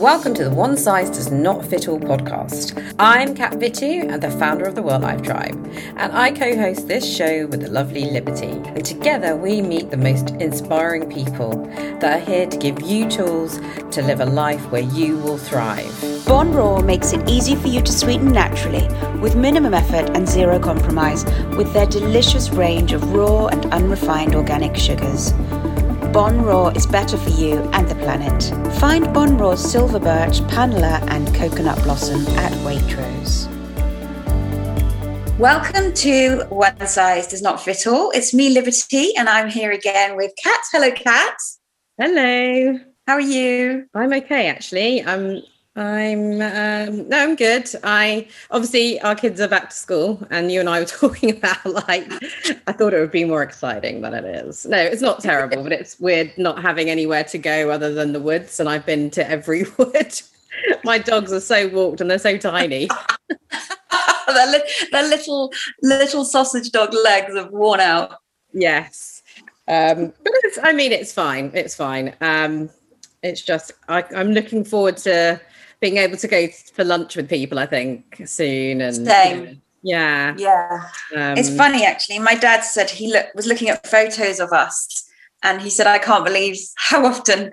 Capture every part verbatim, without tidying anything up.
Welcome to the One Size Does Not Fit All podcast. I'm Kat Vitu and the founder of the World Life Tribe, and I co-host this show with the lovely Liberty. And together we meet the most inspiring people that are here to give you tools to live a life where you will thrive. Bon Raw makes it easy for you to sweeten naturally with minimum effort and zero compromise with their delicious range of raw and unrefined organic sugars. Bon Raw is better for you and the planet. Find Bon Raw's silver birch, panela and coconut blossom at Waitrose. Welcome to One Size Does Not Fit All. It's me, Liberty, and I'm here again with Kat. Hello, Kat. Hello. How are you? I'm okay, actually. I'm, I'm, um, no, I'm good. I, obviously, our kids are back to school, and you and I were talking about, like, I thought it would be more exciting than it is. No, it's not terrible, but it's weird not having anywhere to go other than the woods, and I've been to every wood. My dogs are so walked, and they're so tiny. their, li- their little, little sausage dog legs have worn out. Yes. Um, but it's, I mean, it's fine. It's fine. Um, it's just, I, I'm looking forward to being able to go for lunch with people, I think, soon. And same. Yeah. Yeah. Um, it's funny, actually. My dad said he look, was looking at photos of us, and he said, I can't believe how often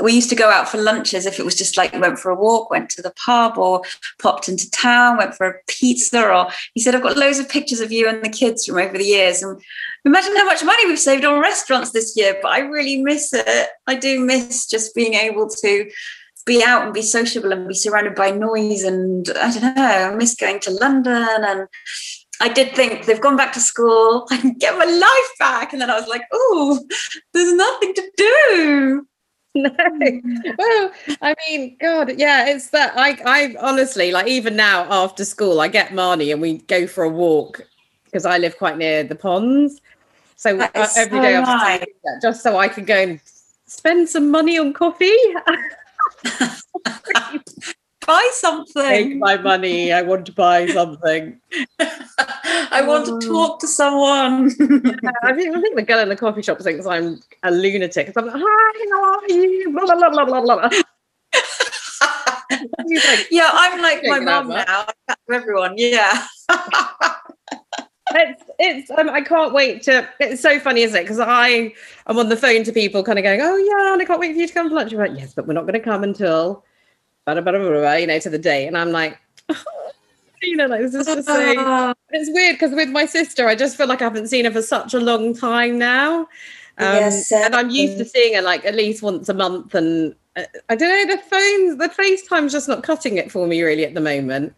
we used to go out for lunches. If it was just like went for a walk, went to the pub, or popped into town, went for a pizza, or he said, I've got loads of pictures of you and the kids from over the years. And imagine how much money we've saved on restaurants this year, but I really miss it. I do miss just being able to be out and be sociable and be surrounded by noise. And I don't know, I miss going to London. And I did think, they've gone back to school, I can get my life back. And then I was like, oh, there's nothing to do. No. Well, I mean, God, yeah, it's that I, I honestly, like, even now after school, I get Marnie and we go for a walk because I live quite near the ponds. So every day so nice. That, just so I can go and spend some money on coffee. Buy something. Take my money. I want to buy something. I want to talk to someone. yeah, I, think, I think the girl in the coffee shop thinks I'm a lunatic. I'm like, hi, how are you? Blah, blah, blah, blah, blah. like, yeah, I'm like my mum now. I chat to everyone. Yeah. It's, it's, um, I can't wait to, it's so funny, isn't it? Because I am on the phone to people kind of going, oh yeah, and I can't wait for you to come for lunch. I'm like, yes, but we're not going to come until, blah, blah, blah, blah, you know, to the day. And I'm like, oh, you know, like this is just so, it's weird because with my sister, I just feel like I haven't seen her for such a long time now. Um, yes, and I'm used to seeing her like at least once a month. And uh, I don't know, the phones, the FaceTime's just not cutting it for me really at the moment.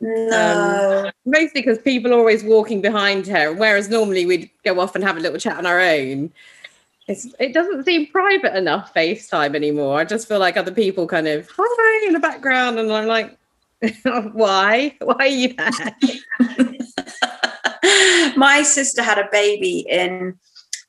No, um, mostly because people are always walking behind her, whereas normally we'd go off and have a little chat on our own. It's, it doesn't seem private enough, FaceTime, anymore. I just feel like other people kind of hi in the background, and I'm like, why? Why are you there? My sister had a baby in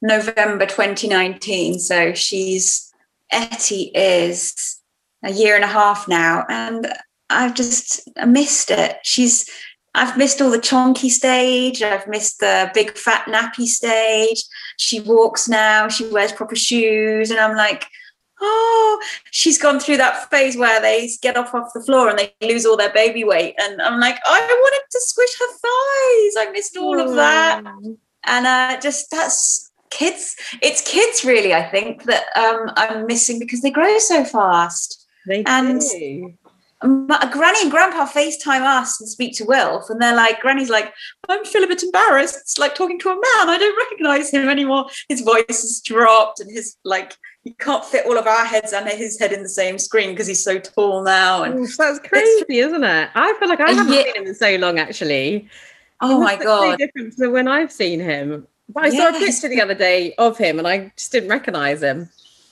November twenty nineteen, so she's Etty is a year and a half now, and I've just missed it. She's, I've missed all the chonky stage. I've missed the big fat nappy stage. She walks now. She wears proper shoes. And I'm like, oh, she's gone through that phase where they get off off the floor and they lose all their baby weight. And I'm like, I wanted to squish her thighs. I missed all of that. And uh, just that's kids. It's kids, really, I think, that um, I'm missing because they grow so fast. They and do. My, Granny and Grandpa FaceTime us and speak to Wilf, and they're like, Granny's like, I feel a bit embarrassed. It's like talking to a man. I don't recognise him anymore. His voice has dropped, and his like, you can't fit all of our heads under his head in the same screen because he's so tall now. And ooh, that's crazy, isn't it? I feel like I haven't yeah. seen him in so long, actually. Oh my god, so different than when I've seen him. But I yes. saw a picture the other day of him, and I just didn't recognise him.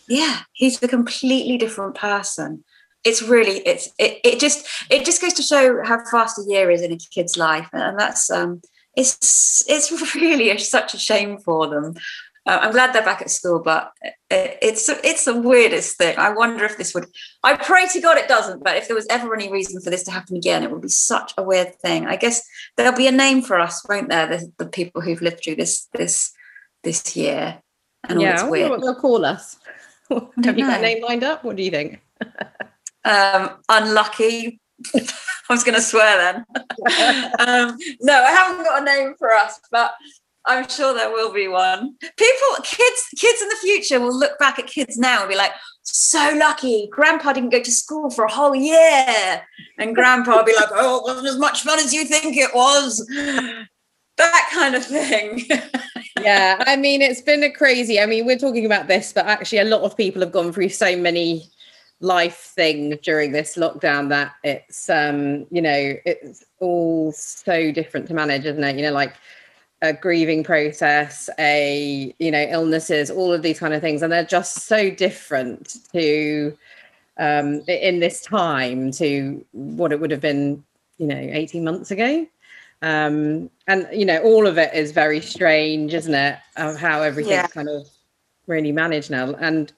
Yeah, he's a completely different person. It's really, it's it, it just it just goes to show how fast a year is in a kid's life, and that's um, it's it's really a, such a shame for them. Uh, I'm glad they're back at school, but it, it's it's the weirdest thing. I wonder if this would. I pray to God it doesn't, but if there was ever any reason for this to happen again, it would be such a weird thing. I guess there'll be a name for us, won't there? The, the people who've lived through this this this year, and yeah, all it's weird. I wonder what they'll call us. Have you got a name lined up? What do you think? um, unlucky. I was going to swear then. um, no, I haven't got a name for us, but I'm sure there will be one. People, kids, kids in the future will look back at kids now and be like, so lucky, Grandpa didn't go to school for a whole year. And Grandpa will be like, oh, it wasn't as much fun as you think it was. That kind of thing. Yeah, I mean, it's been a crazy, I mean, we're talking about this, but actually a lot of people have gone through so many life thing during this lockdown that it's um you know it's all so different to manage, isn't it? You know, like a grieving process, a you know illnesses, all of these kind of things, and they're just so different to um in this time to what it would have been you know eighteen months ago. Um and you know all of it is very strange, isn't it, of how everything's yeah. kind of really managed now. And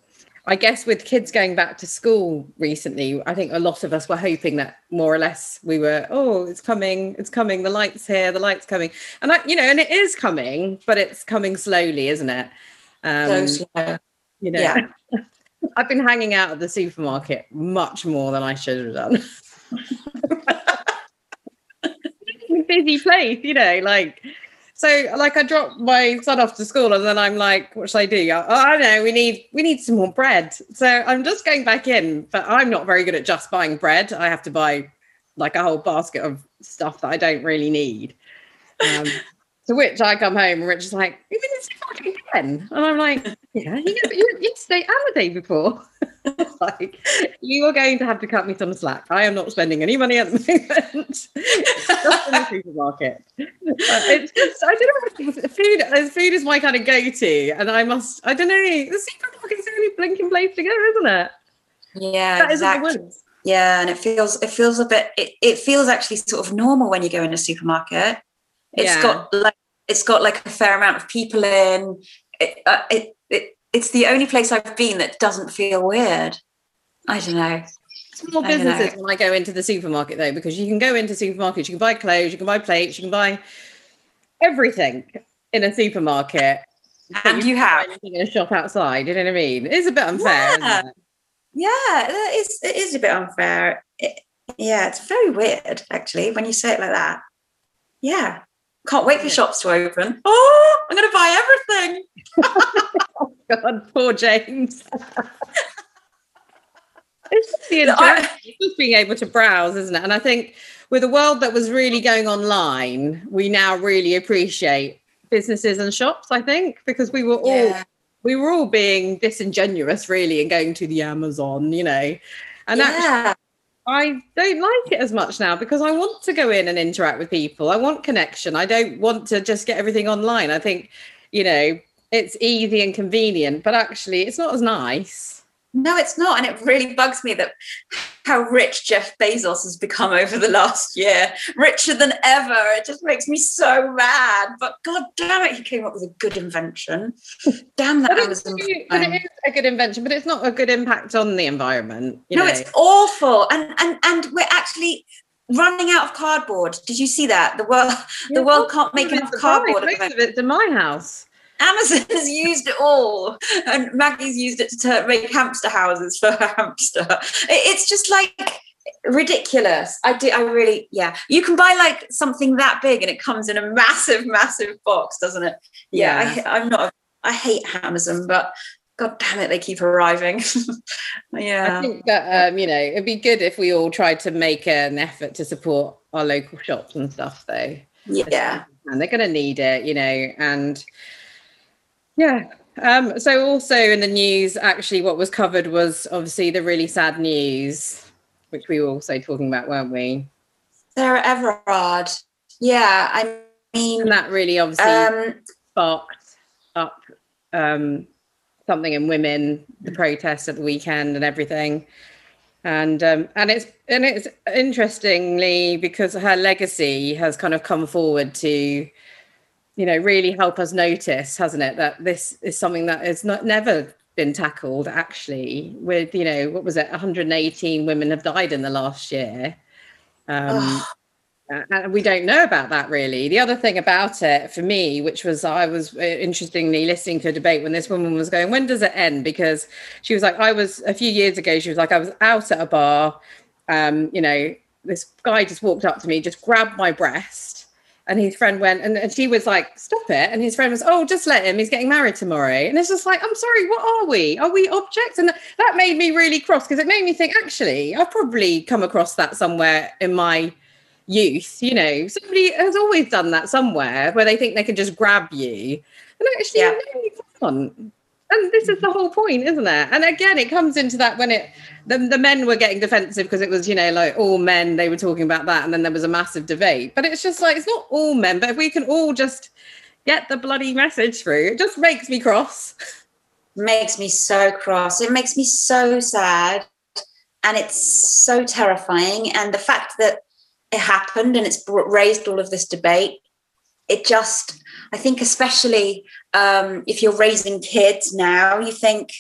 I guess with kids going back to school recently, I think a lot of us were hoping that more or less we were, oh, it's coming, it's coming, the light's here, the light's coming. And, I, you know, and it is coming, but it's coming slowly, isn't it? Um, so slow. You know, yeah. I've been hanging out at the supermarket much more than I should have done. Busy place, you know, like... So, like, I dropped my son off to school, and then I'm like, "What should I do?" I, oh, I don't know. We need we need some more bread. So I'm just going back in, but I'm not very good at just buying bread. I have to buy like a whole basket of stuff that I don't really need. Um, to which I come home, and Rich is like, "You've been in supermarket again," and I'm like, "Yeah, you you yesterday and the day before." Like, you are going to have to cut me some slack. I am not spending any money at the moment. It's just in the supermarket. But it's just, I don't know. Food, food is my kind of go-to, and I must. I don't know. The supermarket is the only blinking place to go, isn't it? Yeah, that exactly. Isn't the worst. Yeah, and it feels it feels a bit. It, it feels actually sort of normal when you go in a supermarket. It's yeah. got like it's got like a fair amount of people in. It uh, it. it It's the only place I've been that doesn't feel weird. I don't know. Small businesses when I go into the supermarket, though, because you can go into supermarkets, you can buy clothes, you can buy plates, you can buy everything in a supermarket. And you, you have. You're going to shop outside, you know what I mean? It is a bit unfair, yeah. isn't it? Yeah, it is, it is a bit unfair. It, yeah, it's very weird, actually, when you say it like that. Yeah. Can't wait for yeah. shops to open. Oh, I'm going to buy everything. God, poor James. It's just the enjoyment of being able to browse, isn't it? And I think with a world that was really going online, we now really appreciate businesses and shops, I think, because we were all yeah. we were all being disingenuous, really, and going to the Amazon, you know. And yeah. actually, I don't like it as much now because I want to go in and interact with people. I want connection. I don't want to just get everything online. I think, you know, it's easy and convenient, but actually it's not as nice. No, it's not. And it really bugs me that how rich Jeff Bezos has become over the last year, richer than ever. It just makes me so mad. But God damn it, he came up with a good invention. Damn that. But Amazon it, but it is a good invention, but it's not a good impact on the environment. You no, know? It's awful. And and and we're actually running out of cardboard. Did you see that? The world yeah, the world can't make enough cardboard. Most of it's in my house. Amazon has used it all, and Maggie's used it to make hamster houses for her hamster. It's just like ridiculous. I do. I really, yeah. You can buy like something that big, and it comes in a massive, massive box, doesn't it? Yeah. yeah. I, I'm not. I hate Amazon, but God damn it, they keep arriving. Yeah. I think that um, you know, it'd be good if we all tried to make an effort to support our local shops and stuff, though. Yeah. And they're going to need it, you know, and. Yeah. Um, so also in the news, actually, what was covered was obviously the really sad news, which we were also talking about, weren't we? Sarah Everard. Yeah, I mean... And that really obviously um, sparked up um, something in women, the protests at the weekend and everything. And um, and it's and it's interestingly because her legacy has kind of come forward to... you know, really help us notice, hasn't it, that this is something that has not never been tackled, actually, with, you know, what was it, one hundred eighteen women have died in the last year. Um, oh, And we don't know about that, really. The other thing about it for me, which was I was interestingly listening to a debate when this woman was going, when does it end? Because she was like, I was a few years ago, she was like, I was out at a bar. Um, you know, this guy just walked up to me, just grabbed my breast. And his friend went, and, and she was like, stop it. And his friend was, oh, just let him. He's getting married tomorrow. And it's just like, I'm sorry, what are we? Are we objects? And that, that made me really cross, because it made me think, actually, I've probably come across that somewhere in my youth. You know, somebody has always done that somewhere, where they think they can just grab you. And actually, yeah. you can't. And this is the whole point, isn't it? And again, it comes into that when it, the, the men were getting defensive because it was, you know, like all men, they were talking about that. And then there was a massive debate. But it's just like, it's not all men, but if we can all just get the bloody message through, it just makes me cross. Makes me so cross. It makes me so sad. And it's so terrifying. And the fact that it happened and it's brought, raised all of this debate, it just, I think especially um, if you're raising kids now, you think,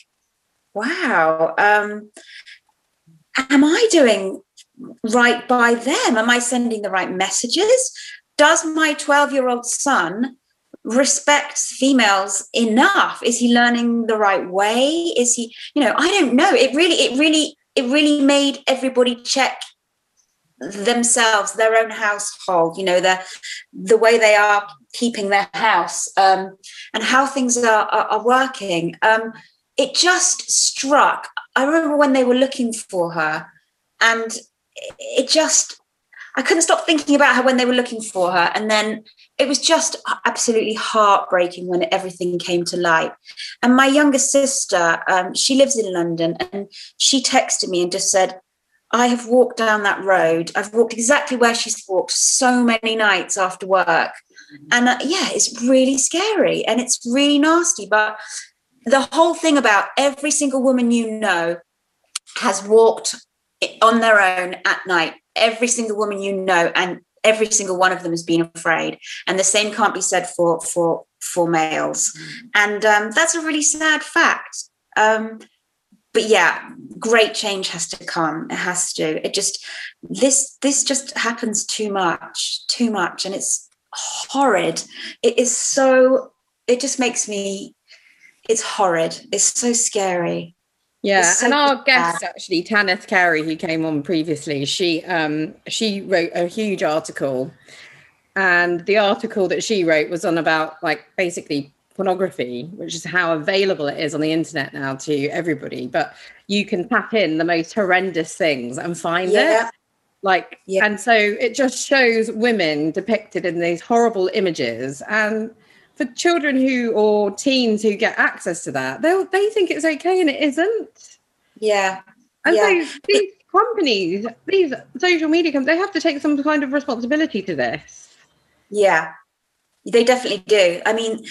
wow, um, am I doing right by them? Am I sending the right messages? Does my twelve-year-old son respect females enough? Is he learning the right way? Is he, you know, I don't know. It really, it really, it really made everybody check themselves, their own household, you know, the the way they are keeping their house, um, and how things are are, are working. Um, it just struck. I remember when they were looking for her, and it just, I couldn't stop thinking about her when they were looking for her. And then it was just absolutely heartbreaking when everything came to light. And my younger sister, um, she lives in London, and she texted me and just said, I have walked down that road. I've walked exactly where she's walked so many nights after work. And uh, yeah, it's really scary and it's really nasty. But the whole thing about every single woman you know has walked on their own at night. Every single woman you know, and every single one of them has been afraid. And the same can't be said for, for, for males. And um, that's a really sad fact. Um, But yeah, great change has to come. It has to. It just, this this just happens too much, too much. And it's horrid. It is so, it just makes me, it's horrid. It's so scary. Yeah. So and our bad. guest, actually, Tanith Carey, who came on previously, she um, she wrote a huge article. And the article that she wrote was on about, like, basically pornography, which is how available it is on the internet now to everybody, but you can tap in the most horrendous things and find yeah. it like yeah. and so it just shows women depicted in these horrible images. And for children who or teens who get access to that, they they think it's okay and it isn't. Yeah and yeah. so these companies, these social media companies, they have to take some kind of responsibility to this. Yeah, they definitely do. I mean,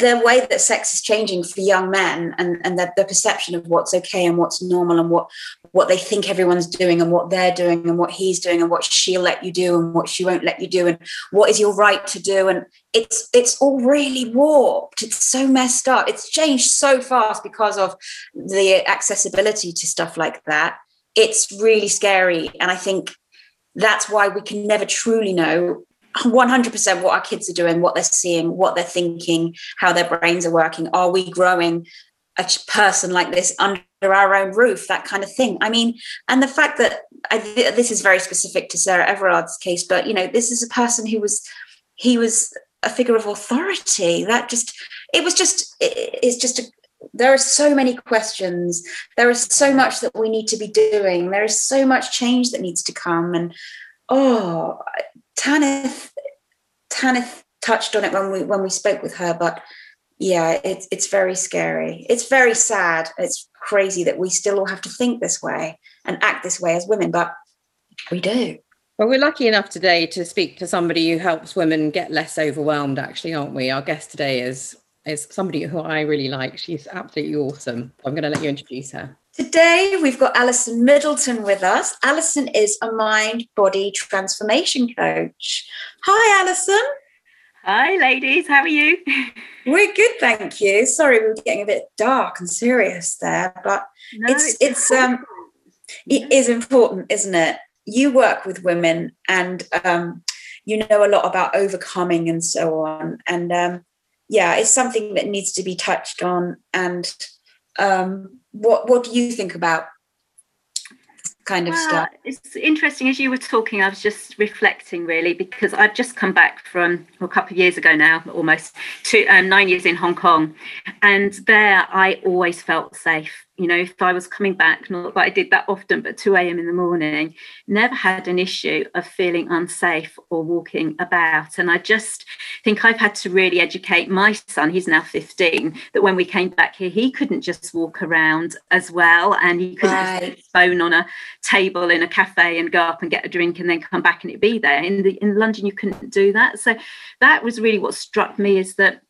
the way that sex is changing for young men, and, and the, the perception of what's okay and what's normal, and what, what they think everyone's doing and what they're doing and what he's doing and what she'll let you do and what she won't let you do and what is your right to do. And it's it's all really warped. It's so messed up. It's changed so fast because of the accessibility to stuff like that. It's really scary. And I think that's why we can never truly know one hundred percent what our kids are doing, what they're seeing, what they're thinking, how their brains are working. Are we growing a person like this under our own roof, that kind of thing? I mean, and the fact that I, this is very specific to Sarah Everard's case, but, you know, this is a person who was, he was a figure of authority. That just, it was just, it, it's just, a, there are so many questions. There is so much that we need to be doing. There is so much change that needs to come. And, oh, Tanith, Tanith touched on it when we when we spoke with her, but yeah, it's it's very scary. It's very sad. It's crazy that we still all have to think this way and act this way as women, but we do. Well, we're lucky enough today to speak to somebody who helps women get less overwhelmed, actually, aren't we? Our guest today is is somebody who I really like. She's absolutely awesome. I'm going to let you introduce her. Today, we've got Alison Middleton with us. Alison is a mind-body transformation coach. Hi, Alison. Hi, ladies. How are you? We're good, thank you. Sorry, we were getting a bit dark and serious there, but no, it's, it's, it's um, it is important, isn't it? you work with women and um, you know a lot about overcoming and so on. And um, yeah, it's something that needs to be touched on. And um, what what do you think about this kind of uh, stuff? It's interesting. As you were talking, I was just reflecting really, because I've just come back from well, a couple of years ago now, almost to um, nine years in Hong Kong. And there I always felt safe. You know, if I was coming back, not that I did that often, but two a.m. in the morning, never had an issue of feeling unsafe or walking about. And I just think I've had to really educate my son, he's now fifteen, that when we came back here, he couldn't just walk around as well. And he couldn't right. just put his phone on a table in a cafe and go up and get a drink and then come back and it'd be there. In, the, in London, you couldn't do that. So that was really what struck me, is that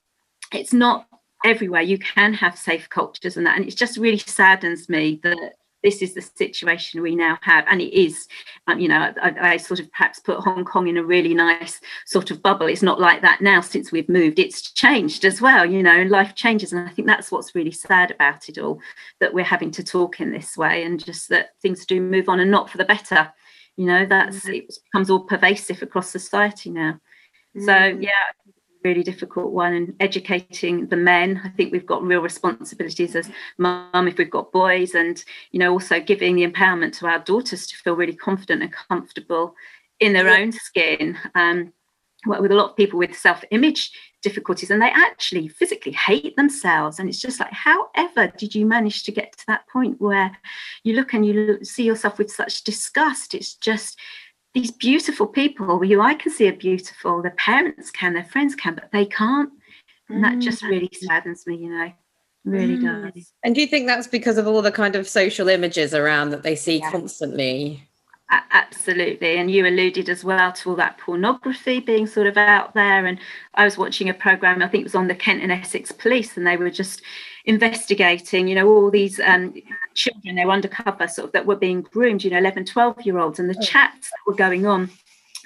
it's not everywhere you can have safe cultures and that, and it just really saddens me that this is the situation we now have. And it is, um, you know, I, I sort of perhaps put Hong Kong in a really nice sort of bubble. It's not like that now since we've moved. It's changed as well, you know, and life changes. And I think that's what's really sad about it all, that we're having to talk in this way, and just that things do move on, and not for the better. You know, that's mm-hmm. it becomes all pervasive across society now. Mm-hmm. So, yeah. Really difficult one, and educating the men. I think we've got real responsibilities as mum if we've got boys, and you know, also giving the empowerment to our daughters to feel really confident and comfortable in their yeah. own skin. Um, work with a lot of people with self-image difficulties, and they actually physically hate themselves, and it's just like, however did you manage to get to that point where you look and you see yourself with such disgust? It's just these beautiful people who I can see are beautiful, their parents can, their friends can, but they can't. And that just really saddens me, you know, really mm. does. And do you think that's because of all the kind of social images around that they see yeah. constantly? Absolutely. And you alluded as well to all that pornography being sort of out there. And I was watching a programme, I think it was on the Kent and Essex police, and they were just investigating, you know, all these um, children, they were undercover sort of, that were being groomed, you know, eleven, twelve year olds, and the chats that were going on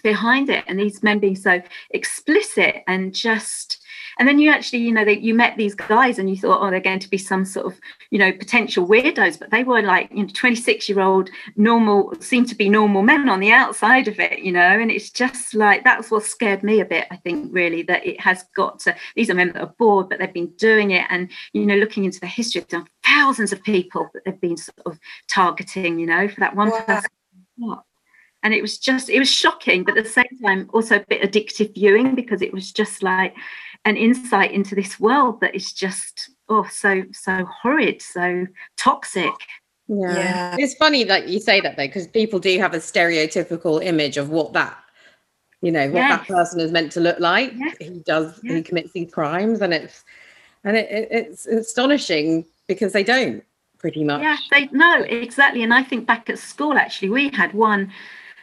behind it, and these men being so explicit and just. And then you actually, you know, they, you met these guys and you thought, oh, they're going to be some sort of, you know, potential weirdos. But they were like, you know, twenty-six-year-old normal, seemed to be normal men on the outside of it, you know. And it's just like, that's what scared me a bit, I think, really, that it has got to, these are men that are bored, but they've been doing it. And, you know, looking into the history, they've done thousands of people that they've been sort of targeting, you know, for that one wow. person. What? And it was just, it was shocking, but at the same time, also a bit addictive viewing, because it was just like an insight into this world that is just, oh, so, so horrid, so toxic. Yeah. yeah. It's funny that you say that, though, because people do have a stereotypical image of what that, you know, what yes. that person is meant to look like. Yes. He does, yes. he commits these crimes, and it's, and it, it, it's astonishing because they don't, pretty much. Yeah, they, no, exactly. And I think back at school, actually, we had one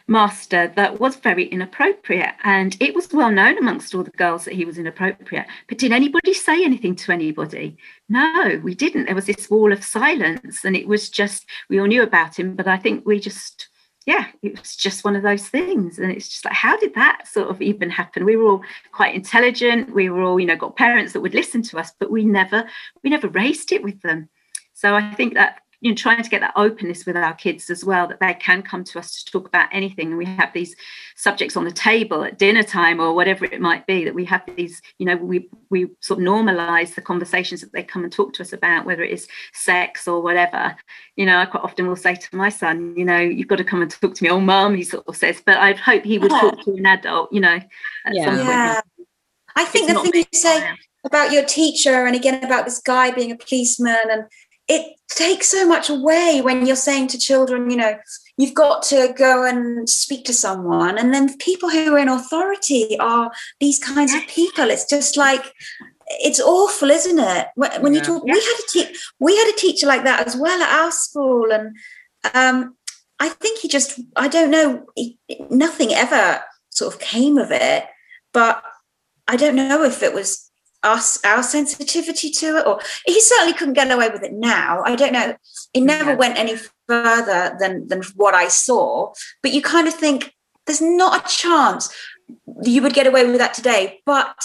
master that was very inappropriate, and it was well known amongst all the girls that he was inappropriate, but did anybody say anything to anybody? No, we didn't. There was this wall of silence, and it was just, we all knew about him, but I think we just, yeah, it was just one of those things. And it's just like, how did that sort of even happen? We were all quite intelligent, we were all, you know, got parents that would listen to us, but we never we never raised it with them. So I think that, you know, trying to get that openness with our kids as well, that they can come to us to talk about anything. And we have these subjects on the table at dinner time or whatever it might be, that we have these, you know, we we sort of normalise the conversations that they come and talk to us about, whether it is sex or whatever. You know, I quite often will say to my son, you know, you've got to come and talk to me. Oh, mum, he sort of says, but I'd hope he would yeah. talk to an adult, you know. At yeah. some point. yeah. I think it's the thing me. you say about your teacher, and again about this guy being a policeman, and it takes so much away when you're saying to children, you know, you've got to go and speak to someone. And then people who are in authority are these kinds of people. It's just like, it's awful, isn't it? When yeah. you talk, yeah. we, had a te- we had a teacher like that as well at our school. And um, I think he just, I don't know, he, nothing ever sort of came of it. But I don't know if it was us, our sensitivity to it, or he certainly couldn't get away with it now. I don't know, it never yeah. went any further than than what I saw, but you kind of think there's not a chance you would get away with that today. But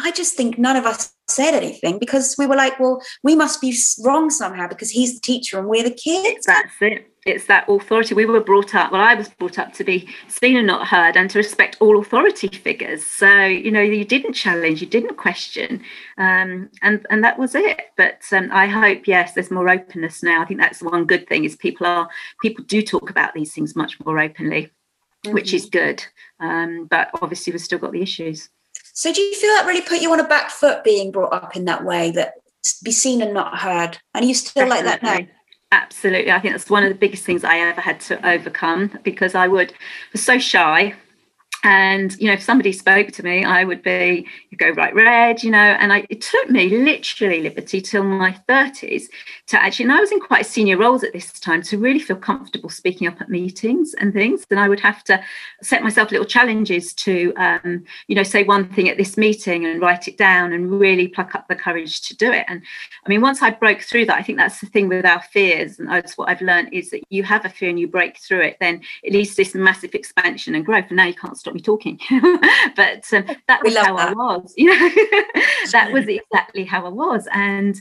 I just think none of us said anything because we were like, well, we must be wrong somehow because he's the teacher and we're the kids. That's it. It's that authority. We were brought up, well, I was brought up to be seen and not heard and to respect all authority figures. So, you know, you didn't challenge, you didn't question. Um, and, and that was it. But um, I hope, yes, there's more openness now. I think that's the one good thing is people are, people do talk about these things much more openly, mm-hmm. which is good. Um, but obviously we've still got the issues. So do you feel that really put you on a back foot being brought up in that way, that be seen and not heard? And are you still Definitely. Like that now? Absolutely. I think that's one of the biggest things I ever had to overcome because I would, was so shy. And, you know, if somebody spoke to me, I would be, you go right red, you know, and I, it took me literally, Liberty, till my thirties to actually, and I was in quite senior roles at this time, to really feel comfortable speaking up at meetings and things. Then I would have to set myself little challenges to, um, you know, say one thing at this meeting and write it down and really pluck up the courage to do it. And I mean, once I broke through that, I think that's the thing with our fears. And that's what I've learned is that you have a fear and you break through it, then it leads to this massive expansion and growth. And now you can't stop me talking but um, that was how that. I was, you know. That was exactly how I was. And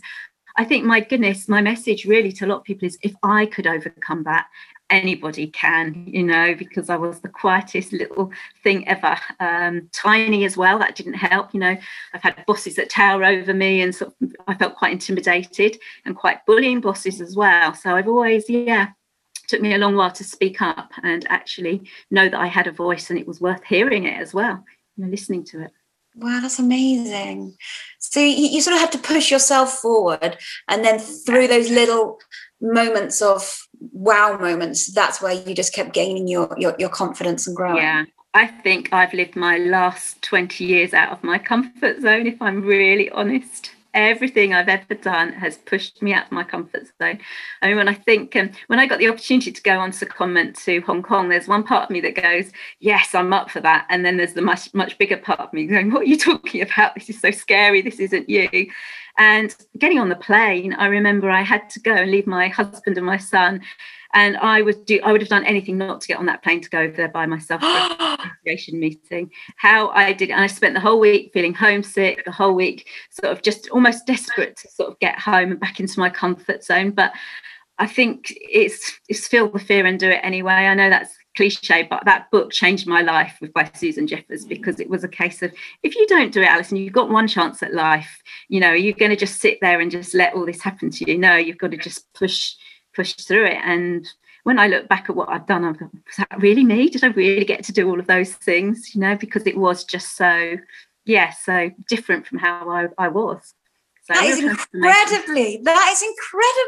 I think, my goodness, my message really to a lot of people is, if I could overcome that, anybody can, you know, because I was the quietest little thing ever, um, tiny as well. That didn't help, you know. I've had bosses that tower over me and sort of, I felt quite intimidated, and quite bullying bosses as well. So I've always, yeah, took me a long while to speak up and actually know that I had a voice and it was worth hearing it as well, you know, listening to it. Wow, that's amazing. So you, you sort of have to push yourself forward, and then through those little moments of wow moments, that's where you just kept gaining your your, your confidence and growing. Yeah, I think I've lived my last twenty years out of my comfort zone, if I'm really honest. Everything I've ever done has pushed me out of my comfort zone. I mean, when I think, um, when I got the opportunity to go on secondment to Hong Kong, there's one part of me that goes, yes, I'm up for that. And then there's the much, much bigger part of me going, what are you talking about? This is so scary. This isn't you. And getting on the plane, I remember I had to go and leave my husband and my son. And I would do, I would have done anything not to get on that plane to go over there by myself for a association meeting. How I did, and I spent the whole week feeling homesick, the whole week sort of just almost desperate to sort of get home and back into my comfort zone. But I think it's, it's feel the fear and do it anyway. I know that's cliche, but that book changed my life with by Susan Jeffers, because it was a case of, if you don't do it, Alison, you've got one chance at life. You know, you're going to just sit there and just let all this happen to you. No, you've got to just push push through it. And when I look back at what I've done, I've gone, was that really me? Did I really get to do all of those things? You know, because it was just so, yeah, so different from how I, I was. So that is incredibly, that is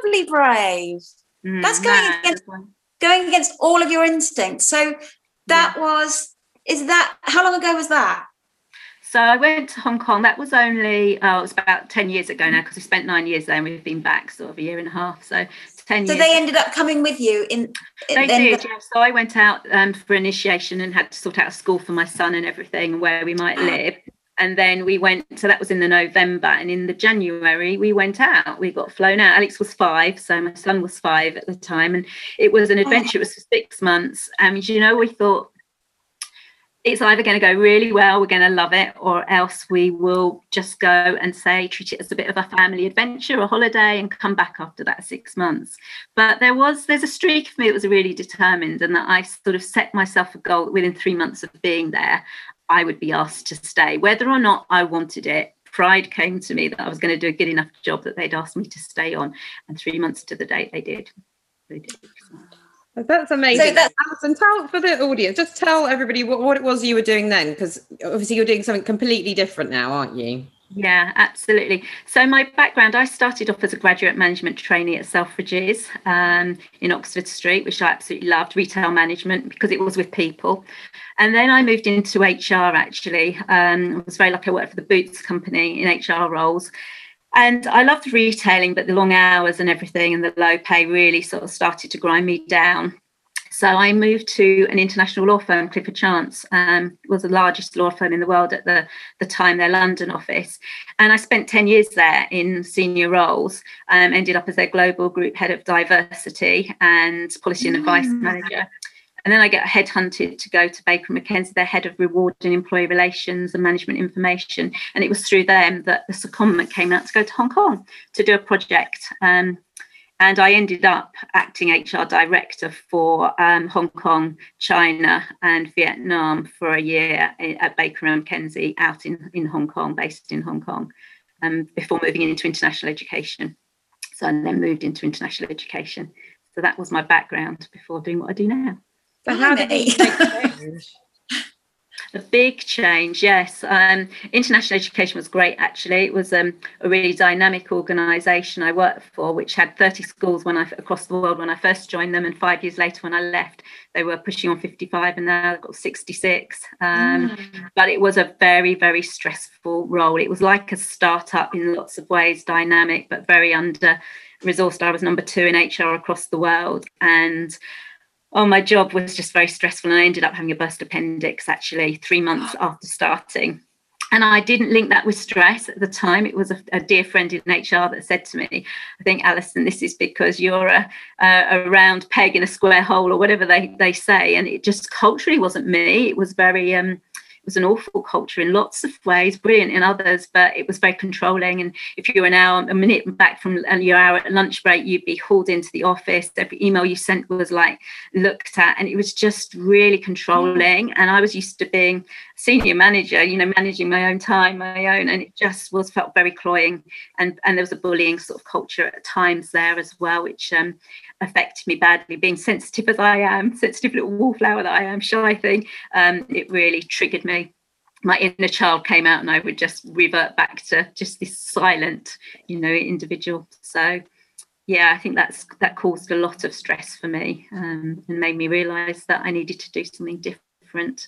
incredibly brave. Mm, That's going no, against going against all of your instincts. So that yeah. was, is that, how long ago was that? So I went to Hong Kong. That was only, oh, it was about ten years ago now, because we spent nine years there and we've been back sort of a year and a half. So ten so years. So they ended up coming with you? in. in they did, the- yeah. So I went out um, for initiation and had to sort out a school for my son and everything and where we might live. And then we went, so that was in the November, and in the January we went out, we got flown out. Alex was five, so my son was five at the time, and it was an adventure. It was for six months. And, you know, we thought, it's either going to go really well, we're going to love it, or else we will just go and say, treat it as a bit of a family adventure, a holiday, and come back after that six months. But there was, there's a streak for me that was really determined, and that I sort of set myself a goal that within three months of being there, I would be asked to stay, whether or not I wanted it. Pride came to me that I was going to do a good enough job that they'd asked me to stay on. And three months to the date, they did. They did. That's amazing. So that's- Alison, tell, for the audience, just tell everybody what, what it was you were doing then, because obviously you're doing something completely different now, aren't you? Yeah, absolutely. So my background, I started off as a graduate management trainee at Selfridges um, in Oxford Street, which I absolutely loved, retail management, because it was with people. And then I moved into H R, actually. Um, I was very lucky. I worked for the Boots Company in H R roles. And I loved retailing, but the long hours and everything and the low pay really sort of started to grind me down. So I moved to an international law firm, Clifford Chance, um, was the largest law firm in the world at the, the time, their London office. And I spent ten years there in senior roles, um, ended up as their global group head of diversity and policy and advice mm. manager. And then I get headhunted to go to Baker and McKenzie, their head of reward and employee relations and management information. And it was through them that the secondment came out to go to Hong Kong to do a project. Um, and I ended up acting H R director for um, Hong Kong, China and Vietnam for a year at Baker and McKenzie out in, in Hong Kong, based in Hong Kong, um, before moving into international education. So I then moved into international education. So that was my background before doing what I do now. So how did it change? A big change, yes. Um, international education was great, actually. It was um, a really dynamic organisation I worked for, which had thirty schools when I across the world when I first joined them, and five years later when I left, they were pushing on fifty-five, and now they've got sixty-six. Um, mm. But it was a very, very stressful role. It was like a startup in lots of ways, dynamic, but very under-resourced. I was number two in H R across the world, and oh, my job was just very stressful, and I ended up having a burst appendix, actually, three months after starting. And I didn't link that with stress at the time. It was a, a dear friend in H R that said to me, I think, Alison, this is because you're a, a, a round peg in a square hole, or whatever they, they say. And it just culturally wasn't me. It was very... Um, It was an awful culture in lots of ways, brilliant in others, but it was very controlling. And if you were an hour, a minute back from your hour at lunch break, you'd be hauled into the office. Every email you sent was like looked at, and it was just really controlling. And I was used to being senior manager, you know, managing my own time, my own, and it just was felt very cloying. And and there was a bullying sort of culture at times there as well, which um, affected me badly. Being sensitive as I am, sensitive little wallflower that I am, shy thing, um, it really triggered me. My inner child came out, and I would just revert back to just this silent, you know, individual. So, yeah, I think that's that caused a lot of stress for me, um, and made me realise that I needed to do something different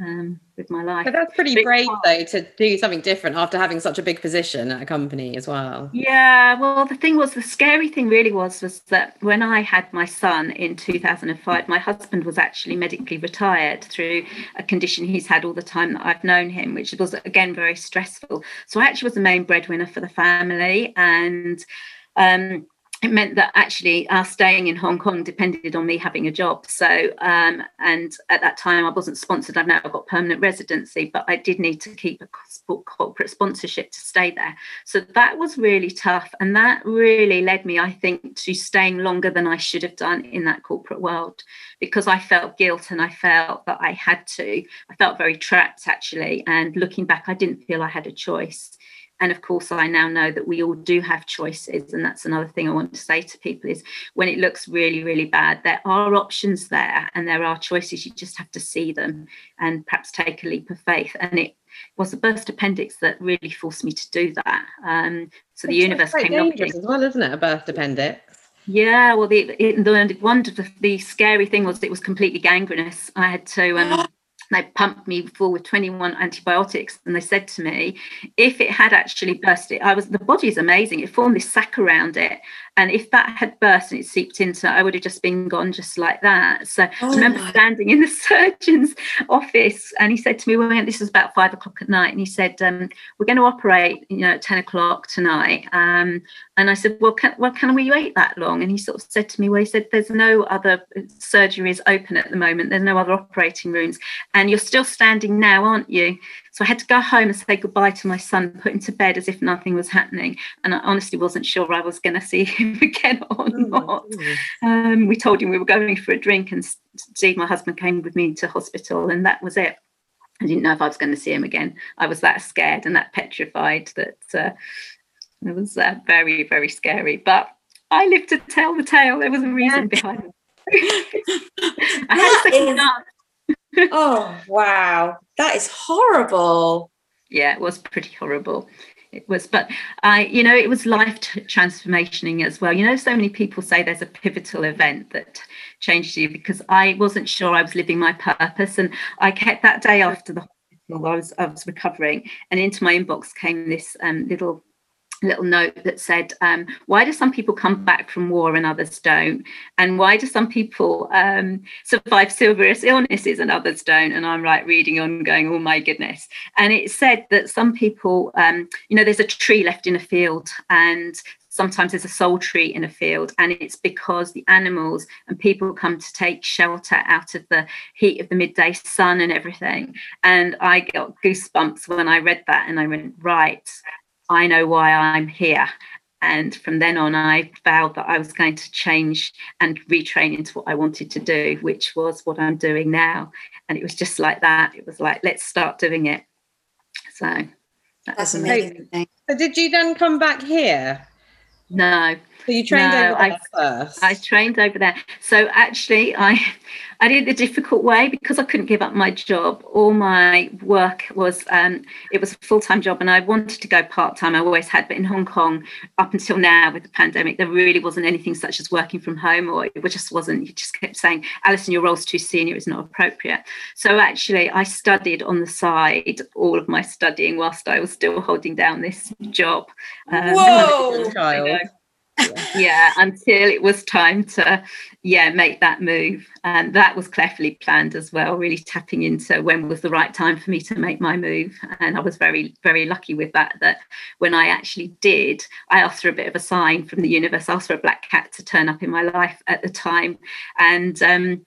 um, with my life. But that's pretty but brave, though, to do something different after having such a big position at a company as well. Yeah, well, the thing was, the scary thing really was, was that when I had my son in two thousand five, my husband was actually medically retired through a condition he's had all the time that I've known him, which was, again, very stressful. So I actually was the main breadwinner for the family, and um it meant that actually our staying in Hong Kong depended on me having a job. So, um, and at that time I wasn't sponsored. I've now got permanent residency, but I did need to keep a corporate sponsorship to stay there. So that was really tough. And that really led me, I think, to staying longer than I should have done in that corporate world, because I felt guilt and I felt that I had to. I felt very trapped, actually. And looking back, I didn't feel I had a choice. And of course, I now know that we all do have choices. And that's another thing I want to say to people is when it looks really, really bad, there are options there and there are choices. You just have to see them and perhaps take a leap of faith. And it was the burst appendix that really forced me to do that. Um, so the it's universe quite came up as well, isn't it? A burst appendix. Yeah. Well, the, it, the one of the, the scary thing was it was completely gangrenous. I had to... Um, They pumped me full with twenty-one antibiotics, and they said to me, if it had actually burst, it, I was the body is amazing. It formed this sac around it, and if that had burst and it seeped into, I would have just been gone just like that. So oh I remember my. standing in the surgeon's office, and he said to me, well, this was about five o'clock at night, and he said, um, we're going to operate, you know, at ten o'clock tonight. Um, and I said, well, can, well, can we wait that long? And he sort of said to me, well, he said, there's no other surgeries open at the moment. There's no other operating rooms. And you're still standing now, aren't you? So I had to go home and say goodbye to my son, put him to bed as if nothing was happening. And I honestly wasn't sure I was going to see him again or not. Um, we told him we were going for a drink, and Steve, my husband, came with me to hospital, and that was it. I didn't know if I was going to see him again. I was that scared and that petrified that uh, it was uh, very, very scary. But I lived to tell the tale. There was a reason behind it. I had a second night. Oh wow, that is horrible. Yeah, it was pretty horrible. It was, but I, you know, it was life transformationing as well. You know, so many people say there's a pivotal event that changed you, because I wasn't sure I was living my purpose, and I kept that day after the hospital. I was, I was recovering, and into my inbox came this um, little. little note that said, um, why do some people come back from war and others don't? And why do some people um, survive serious illnesses and others don't? And I'm right reading on going, oh my goodness. And it said that some people, um, you know, there's a tree left in a field, and sometimes there's a soul tree in a field, and it's because the animals and people come to take shelter out of the heat of the midday sun and everything. And I got goosebumps when I read that, and I went, right, I know why I'm here. And from then on, I vowed that I was going to change and retrain into what I wanted to do, which was what I'm doing now. And it was just like that. It was like, let's start doing it. So that that's amazing. So, so did you then come back here? No. So you trained no, over there I, first? I trained over there. So actually, I I did it the difficult way because I couldn't give up my job. All my work was, um, it was a full-time job, and I wanted to go part-time. I always had, but in Hong Kong, up until now with the pandemic, there really wasn't anything such as working from home, or it just wasn't. You just kept saying, Alison, your role's too senior, it's not appropriate. So actually, I studied on the side, all of my studying, whilst I was still holding down this job. Um, Whoa! Child. Yeah, until it was time to yeah make that move, and that was cleverly planned as well, really tapping into when was the right time for me to make my move. And I was very very lucky with that that when I actually did, I asked for a bit of a sign from the universe, asked for a black cat to turn up in my life at the time. And um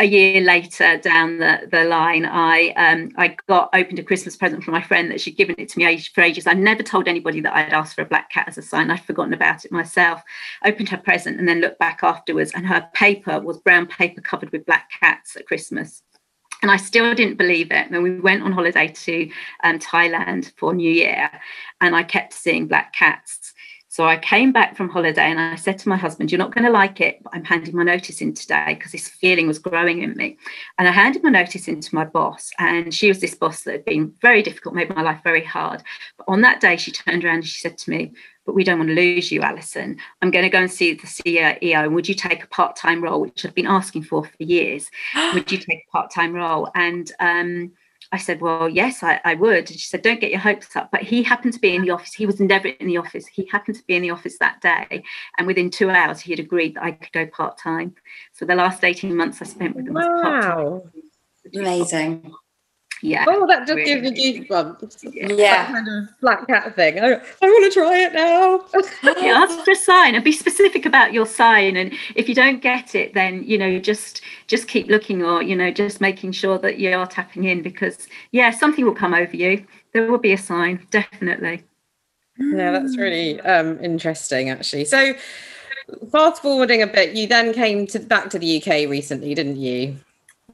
a year later down the, the line, I um, I got opened a Christmas present from my friend that she'd given it to me age, for ages. I never told anybody that I'd asked for a black cat as a sign. I'd forgotten about it myself. Opened her present and then looked back afterwards, and her paper was brown paper covered with black cats at Christmas. And I still didn't believe it. And we went on holiday to um, Thailand for New Year, and I kept seeing black cats. So I came back from holiday and I said to my husband, you're not going to like it, but I'm handing my notice in today, because this feeling was growing in me. And I handed my notice in to my boss, and she was this boss that had been very difficult, made my life very hard. But on that day, she turned around and she said to me, but we don't want to lose you, Alison. I'm going to go and see the C E O. And would you take a part-time role, which I've been asking for for years? Would you take a part-time role? And um I said, well, yes, I, I would. And she said, don't get your hopes up. But he happened to be in the office. He was never in the office. He happened to be in the office that day. And within two hours, he had agreed that I could go part-time. So the last eighteen months I spent with him wow. was part-time. Amazing. Yeah. Oh, that does really give me goosebumps. Yeah. yeah. That kind of black cat thing. I, I want to try it now. Yeah, ask for a sign and be specific about your sign. And if you don't get it, then, you know, just just keep looking, or, you know, just making sure that you are tapping in, because, yeah, something will come over you. There will be a sign, definitely. Yeah, that's really um, interesting, actually. So fast forwarding a bit, you then came to back to the U K recently, didn't you?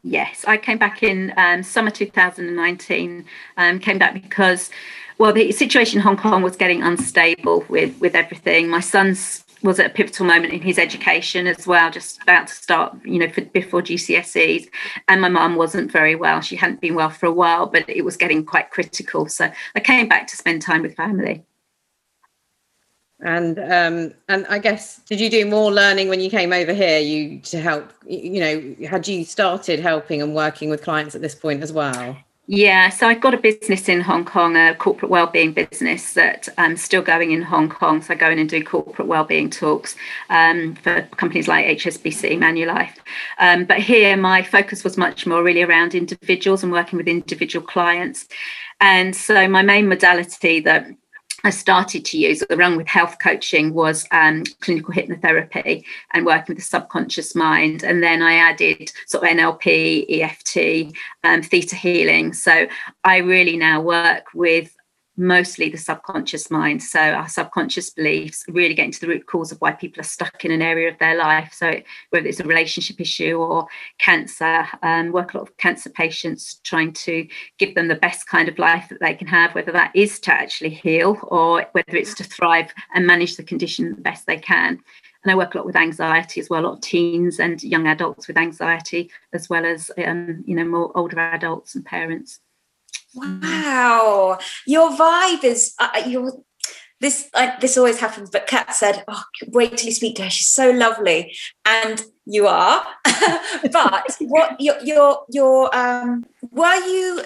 Yes, I came back in um, summer two thousand nineteen, um, came back because, well, the situation in Hong Kong was getting unstable with, with everything. My son's was at a pivotal moment in his education as well, just about to start, you know, for, before G C S Es. And my mum wasn't very well. She hadn't been well for a while, but it was getting quite critical. So I came back to spend time with family. And um, and I guess, did you do more learning when you came over here? You to help, you know, had you started helping and working with clients at this point as well? Yeah, so I've got a business in Hong Kong, a corporate wellbeing business that I'm still going in Hong Kong. So I go in and do corporate wellbeing talks um, for companies like H S B C, Manulife. Um, but here, my focus was much more really around individuals and working with individual clients. And so my main modality that I started to use along with health coaching was um, clinical hypnotherapy and working with the subconscious mind. And then I added sort of N L P, E F T, um, Theta Healing. So I really now work with mostly the subconscious mind. So our subconscious beliefs, really getting to the root cause of why people are stuck in an area of their life. So whether it's a relationship issue or cancer, um, work a lot of cancer patients, trying to give them the best kind of life that they can have, whether that is to actually heal or whether it's to thrive and manage the condition the best they can. And I work a lot with anxiety as well, a lot of teens and young adults with anxiety, as well as, um, you know, more older adults and parents. Wow, your vibe is uh, your this I, this always happens, but Kat said, oh, wait till you speak to her, she's so lovely, and you are. But what your your your um were you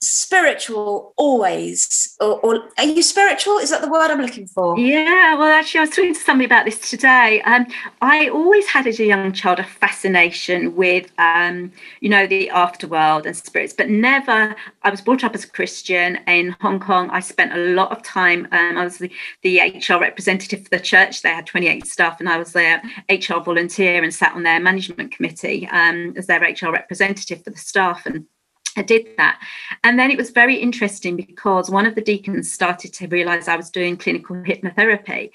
spiritual always, or, or are you spiritual? Is that the word I'm looking for? Yeah, well, actually, I was talking to somebody about this today. Um, I always had as a young child a fascination with, um, you know, the afterworld and spirits, but never, I was brought up as a Christian in Hong Kong. I spent a lot of time, um, I was the, the H R representative for the church. They had twenty-eight staff and I was their H R volunteer and sat on their management committee um, as their H R representative for the staff, and I did that. And then it was very interesting because one of the deacons started to realize I was doing clinical hypnotherapy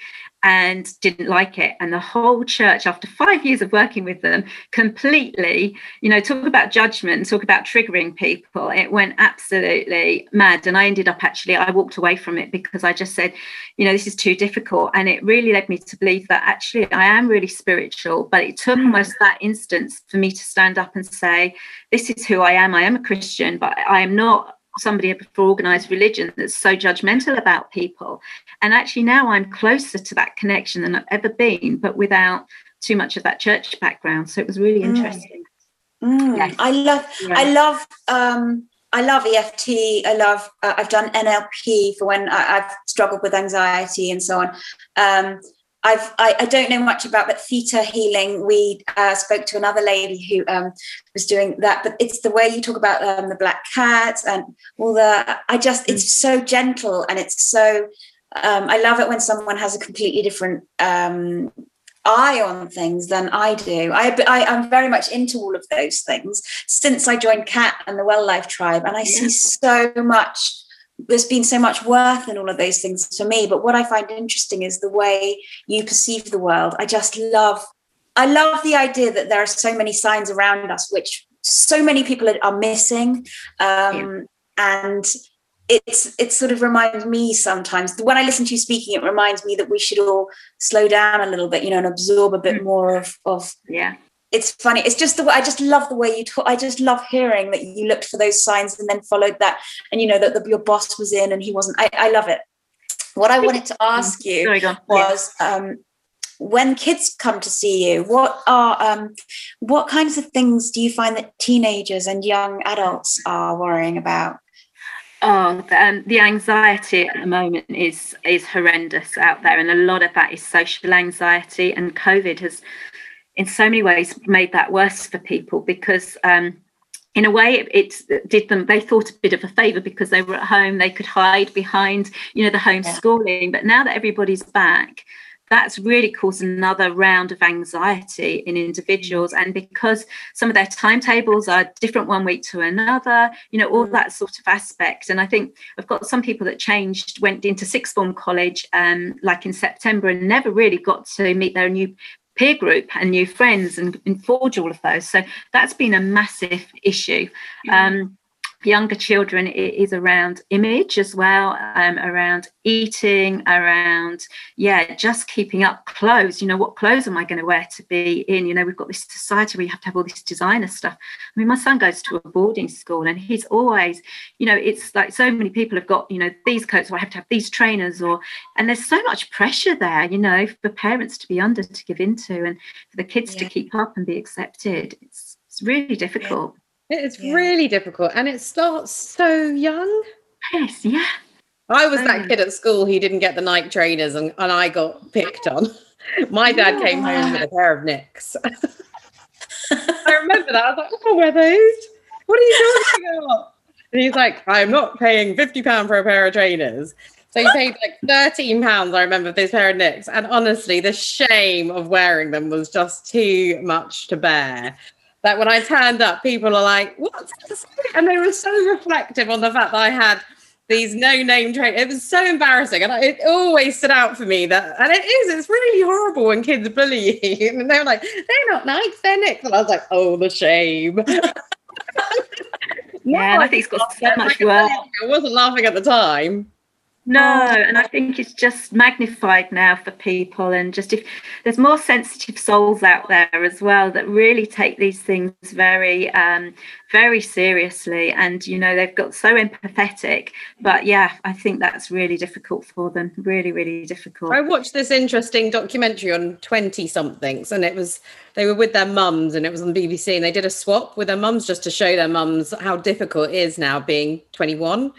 and didn't like it. And the whole church, after five years of working with them, completely, you know, talk about judgment, talk about triggering people. It went absolutely mad. And I ended up actually, I walked away from it because I just said, you know, this is too difficult. And it really led me to believe that actually I am really spiritual. But it took almost that instance for me to stand up and say, this is who I am. I am a Christian, but I am not somebody for organized religion that's so judgmental about people. And actually now I'm closer to that connection than I've ever been, but without too much of that church background. So it was really interesting. Mm. Mm. Yes. I love, yeah. I love, um, I love E F T. I love, uh, I've done N L P for when I, I've struggled with anxiety and so on. Um, I've, I, I don't know much about, but Theta Healing, we uh, spoke to another lady who um, was doing that, but it's the way you talk about um, the black cat and all the, I just, it's so gentle and it's so, um, I love it when someone has a completely different um, eye on things than I do. I, I, I'm very much into all of those things since I joined Kat and the World Life Tribe, and I see so much. There's been so much worth in all of those things for me. But what I find interesting is the way you perceive the world. I just love, I love the idea that there are so many signs around us, which so many people are missing. Um, yeah. And it's, it sort of reminds me sometimes when I listen to you speaking, it reminds me that we should all slow down a little bit, you know, and absorb a bit mm. more of, of, yeah. It's funny. It's just the way, I just love the way you talk. I just love hearing that you looked for those signs and then followed that. And, you know, that the, your boss was in and he wasn't. I, I love it. What I wanted to ask you Sorry, God. was um, when kids come to see you, what are um, what kinds of things do you find that teenagers and young adults are worrying about? Oh, um, the anxiety at the moment is is horrendous out there. And a lot of that is social anxiety. And COVID has, in so many ways, made that worse for people because um, in a way it, it did them, they thought a bit of a favour because they were at home, they could hide behind, you know, the homeschooling. Yeah. But now that everybody's back, that's really caused another round of anxiety in individuals. And because some of their timetables are different one week to another, you know, all that sort of aspect. And I think I've got some people that changed, went into sixth form college um, like in September and never really got to meet their new peer group and new friends and, and forge all of those. So that's been a massive issue. Um, younger children, it is around image as well, um, around eating, around, yeah, just keeping up clothes. You know, what clothes am I going to wear to be in? You know, we've got this society where you have to have all this designer stuff. I mean, my son goes to a boarding school and he's always, you know, it's like so many people have got, you know, these coats, or I have to have these trainers, or, and there's so much pressure there, you know, for parents to be under, to give into, and for the kids yeah. to keep up and be accepted. It's, it's really difficult. Yeah. It's yeah. really difficult, and it starts so young. Yes, yeah. I was um, that kid at school who didn't get the Nike trainers, and, and I got picked on. My dad yeah. came home with a pair of Knicks. I remember that. I was like, oh, I'll wear those. What are you talking about? And he's like, I'm not paying fifty pounds for a pair of trainers. So he paid like thirteen pounds, I remember, for this pair of Knicks. And honestly, the shame of wearing them was just too much to bear. That when I turned up, people are like, what's this? And they were so reflective on the fact that I had these no-name trainers. It was so embarrassing. And I, it always stood out for me that, and it is, it's really horrible when kids bully you. And they were like, they're not Nikes, they're Knicks. And I was like, oh, the shame. yeah, no, I think it's got so much work. I wasn't laughing at the time. No, and I think it's just magnified now for people, and just if there's more sensitive souls out there as well that really take these things very, um, very seriously, and you know they've got so empathetic. But yeah, I think that's really difficult for them, really, really difficult. I watched this interesting documentary on twenty somethings, and it was they were with their mums, and it was on the B B C, and they did a swap with their mums just to show their mums how difficult it is now being twenty-one.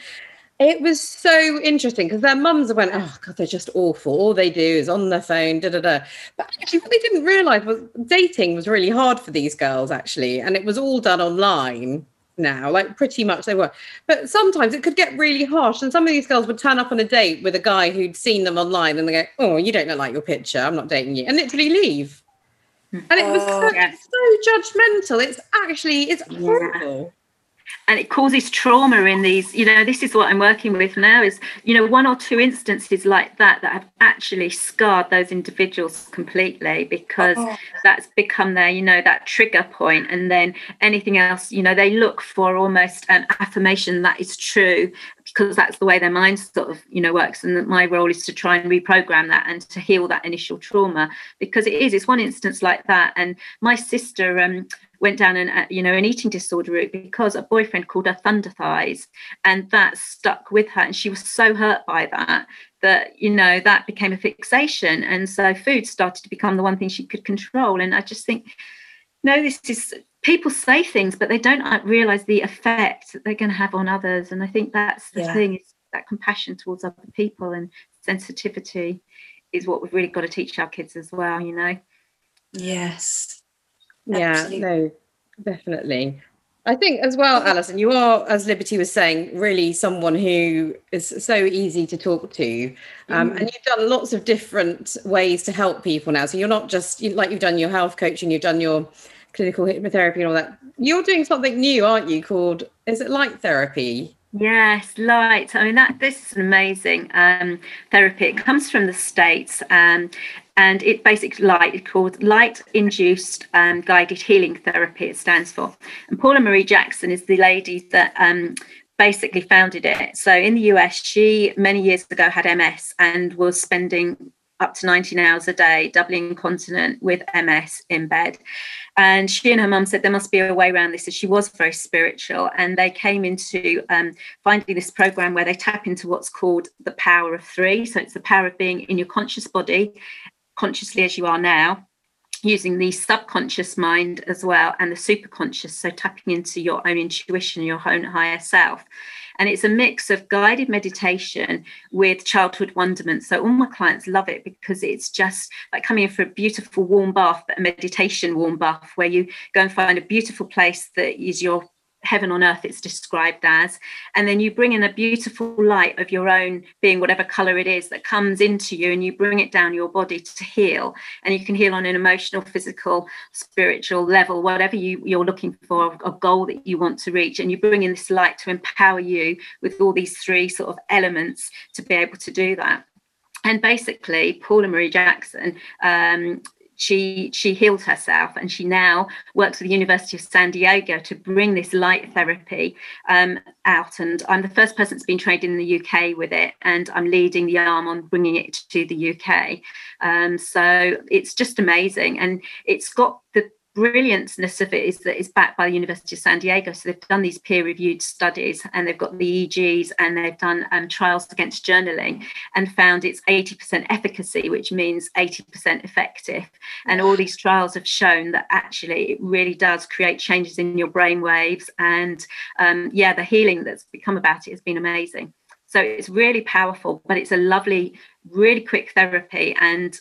It was so interesting because their mums went, oh, God, they're just awful. All they do is on their phone, da-da-da. But actually what they didn't realise was dating was really hard for these girls, actually. And it was all done online now, like pretty much they were. But sometimes it could get really harsh. And some of these girls would turn up on a date with a guy who'd seen them online and they go, oh, you don't look like your picture. I'm not dating you. And literally leave. And it was oh, so, yes. so judgmental. It's actually, it's horrible. Yeah. And it causes trauma in these, you know, this is what I'm working with now is, you know, one or two instances like that that have actually scarred those individuals completely because oh. that's become their, you know, that trigger point. And then anything else, you know, they look for almost an affirmation that is true because that's the way their mind sort of, you know, works. And my role is to try and reprogram that and to heal that initial trauma, because it is, it's one instance like that. And my sister, um, went down an, uh, you know, an eating disorder route because a boyfriend called her thunder thighs, and that stuck with her. And she was so hurt by that, that, you know, that became a fixation. And so food started to become the one thing she could control. And I just think, no, this is, people say things, but they don't realise the effect that they're going to have on others. And I think that's the yeah. thing, is that compassion towards other people and sensitivity is what we've really got to teach our kids as well, you know? Yes. Yeah, absolutely. No, definitely. I think as well, Alison, you are, as Liberty was saying, really someone who is so easy to talk to. Um, mm. And you've done lots of different ways to help people now. So you're not just, you, like you've done your health coaching, you've done your clinical hypnotherapy and all that. You're doing something new, aren't you, called, is it light therapy? Yes, light. I mean, that this is an amazing um, therapy. It comes from the States, um, and it basically light. It's called light-induced um, guided healing therapy. It stands for. And Paula Marie Jackson is the lady that um, basically founded it. So in the U S, she many years ago had M S and was spending up to nineteen hours a day, doubly incontinent with M S in bed. And she and her mum said there must be a way around this. So she was very spiritual, and they came into um, finding this program where they tap into what's called the power of three. So it's the power of being in your conscious body, consciously as you are now, using the subconscious mind as well, and the superconscious. So tapping into your own intuition, your own higher self. And it's a mix of guided meditation with childhood wonderment. So all my clients love it because it's just like coming in for a beautiful warm bath, but a meditation warm bath where you go and find a beautiful place that is your heaven on earth, it's described as. And then you bring in a beautiful light of your own being, whatever color it is, that comes into you, and you bring it down your body to heal. And you can heal on an emotional, physical, spiritual level, whatever you, you're looking for, a goal that you want to reach. And you bring in this light to empower you with all these three sort of elements to be able to do that. And basically, Paula Marie Jackson, um, She she healed herself, and she now works at the University of San Diego to bring this light therapy um, out. And I'm the first person that's been trained in the U K with it, and I'm leading the arm on bringing it to the U K. Um, so it's just amazing, and it's got the brilliantness of it is that it's backed by the University of San Diego. So they've done these peer-reviewed studies, and they've got the E E Gs, and they've done um, trials against journaling, and found it's eighty percent efficacy, which means eighty percent effective. And all these trials have shown that actually it really does create changes in your brain waves. And um, yeah, the healing that's become about it has been amazing. So it's really powerful, but it's a lovely, really quick therapy. And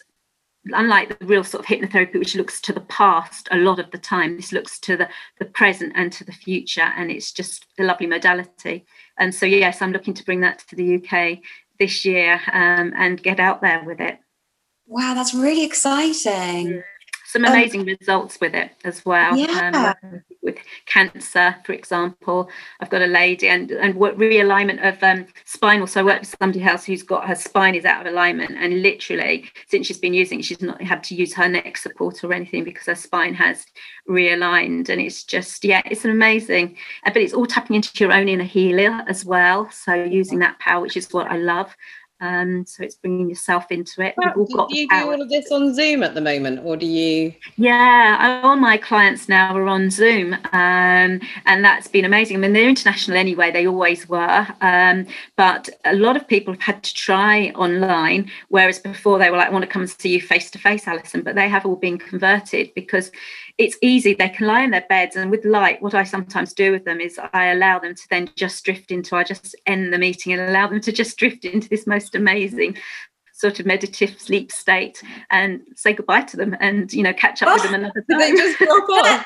unlike the real sort of hypnotherapy, which looks to the past a lot of the time, this looks to the, the present and to the future. And it's just a lovely modality. And so, yes, I'm looking to bring that to the U K this year um, and get out there with it. Wow, that's really exciting. Mm. some amazing um, results with it as well. Yeah. Um, with cancer, for example, I've got a lady, and and what realignment of um, spinal. So I worked with somebody else who's got her spine is out of alignment, and literally since she's been using, she's not had to use her neck support or anything because her spine has realigned, and it's just yeah, it's an amazing. But it's all tapping into your own inner healer as well. So using that power, which is what I love. Um, so it's bringing yourself into it. Well, all do, got do you power. Do all of this on Zoom at the moment, or do you? Yeah, all my clients now are on Zoom, um, and that's been amazing. I mean, they're international anyway; they always were. Um, but a lot of people have had to try online, whereas before they were like, "I want to come and see you face to face, Alison." But they have all been converted because it's easy. They can lie in their beds, and with light, what I sometimes do with them is I allow them to then just drift into. I just end the meeting and allow them to just drift into this most amazing sort of meditative sleep state and say goodbye to them and, you know, catch up oh, with them another time. They just drop off.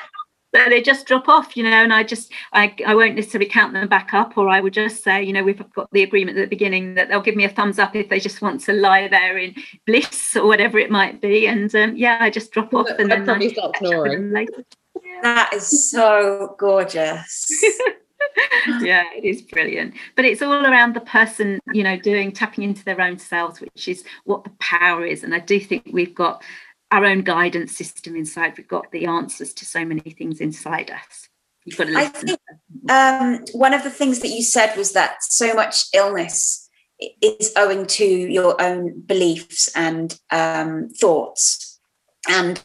So they just drop off, you know, and I just, I, I won't necessarily count them back up, or I would just say, you know, we've got the agreement at the beginning that they'll give me a thumbs up if they just want to lie there in bliss or whatever it might be. And um, yeah, I just drop off. But and then probably I start snoring. That is so gorgeous. Yeah, it is brilliant, but it's all around the person, you know, doing tapping into their own selves, which is what the power is. And I do think we've got our own guidance system inside. We've got the answers to so many things inside us. You've got to listen. I think um, one of the things that you said was that so much illness is owing to your own beliefs and um, thoughts, and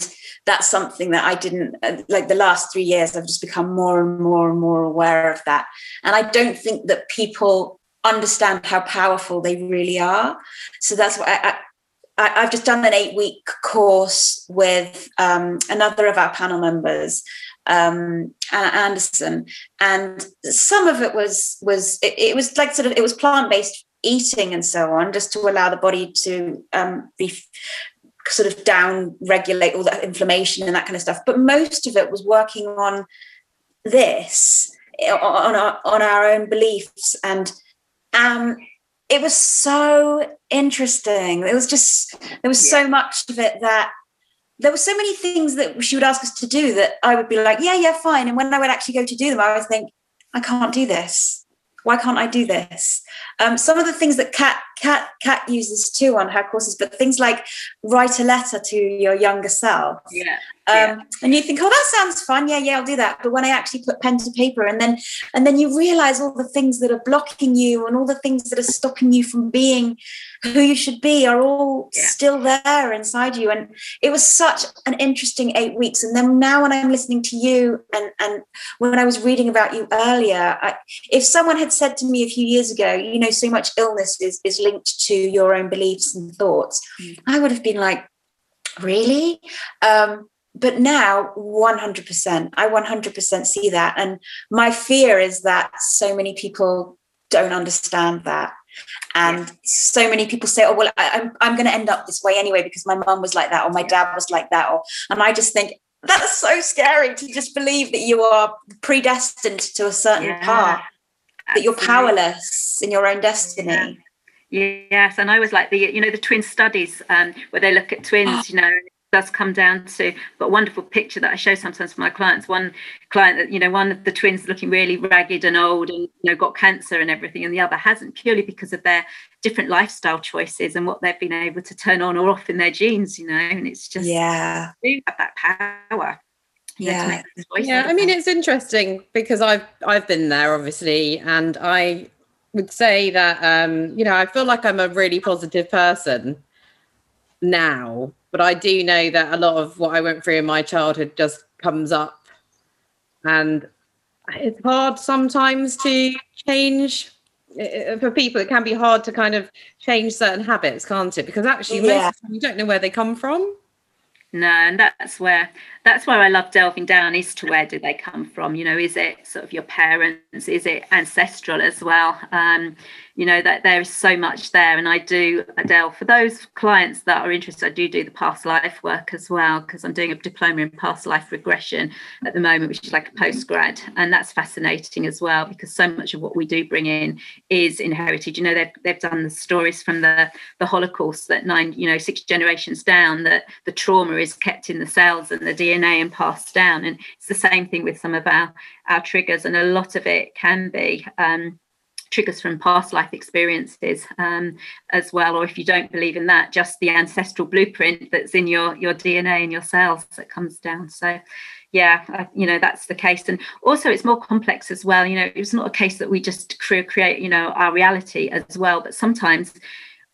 that's something that I didn't, like the last three years, I've just become more and more and more aware of that. And I don't think that people understand how powerful they really are. So that's why I, I, I've just done an eight week course with um, another of our panel members, um, Anna Anderson. And some of it was, was it, it was like sort of, it was plant-based eating and so on, just to allow the body to um, be sort of down regulate all that inflammation and that kind of stuff. But most of it was working on this, on our, on our own beliefs. And um, it was so interesting. It was just, there was yeah. so much of it that there were so many things that she would ask us to do that I would be like, yeah, yeah, fine. And when I would actually go to do them, I would think, I can't do this. Why can't I do this? Um, some of the things that Kat, Kat, Kat uses too on her courses, but things like write a letter to your younger self. Yeah, um, yeah. And you think, oh, that sounds fun. Yeah, yeah, I'll do that. But when I actually put pen to paper, and then and then you realize all the things that are blocking you and all the things that are stopping you from being who you should be are all yeah. still there inside you. And it was such an interesting eight weeks. And then now when I'm listening to you and, and when I was reading about you earlier, I, if someone had said to me a few years ago, you know, so much illness is, is linked to your own beliefs and thoughts, mm. I would have been like, really? Um, but now one hundred percent, I one hundred percent see that. And my fear is that so many people don't understand that. And yeah. so many people say, oh, well, I, I'm, I'm going to end up this way anyway, because my mum was like that, or my dad was like that. Or, and I just think that's so scary to just believe that you are predestined to a certain yeah. path. That you're powerless in your own destiny. Yeah. Yes, and I was like the, you know, the twin studies um, where they look at twins, oh. you know, it does come down to, I've got a wonderful picture that I show sometimes for my clients. One client that, you know, one of the twins looking really ragged and old and, you know, got cancer and everything, and the other hasn't, purely because of their different lifestyle choices and what they've been able to turn on or off in their genes, you know, and it's just, yeah, you have that power. Yeah. Yeah. I mean, it's interesting because I've I've been there, obviously, and I would say that um, you know, I feel like I'm a really positive person now, but I do know that a lot of what I went through in my childhood just comes up, and it's hard sometimes to change. For people, it can be hard to kind of change certain habits, can't it? Because actually, yeah. most of the time you don't know where they come from. No, and that's where that's why I love delving down as to where do they come from. You know, is it sort of your parents? Is it ancestral as well? Um, you know, that there is so much there. And I do, Adele, for those clients that are interested, I do do the past life work as well, because I'm doing a diploma in past life regression at the moment, which is like a postgrad. And that's fascinating as well, because so much of what we do bring in is inherited. You know, they've, they've done the stories from the, the Holocaust that nine, you know, six generations down, that the trauma is kept in the cells and the D N A and passed down. And it's the same thing with some of our, our triggers. And a lot of it can be um, triggers from past life experiences um, as well. Or if you don't believe in that, just the ancestral blueprint that's in your, your D N A and your cells that comes down. So yeah, I, you know, that's the case. And also it's more complex as well. You know, it's not a case that we just create, you know, our reality as well. But sometimes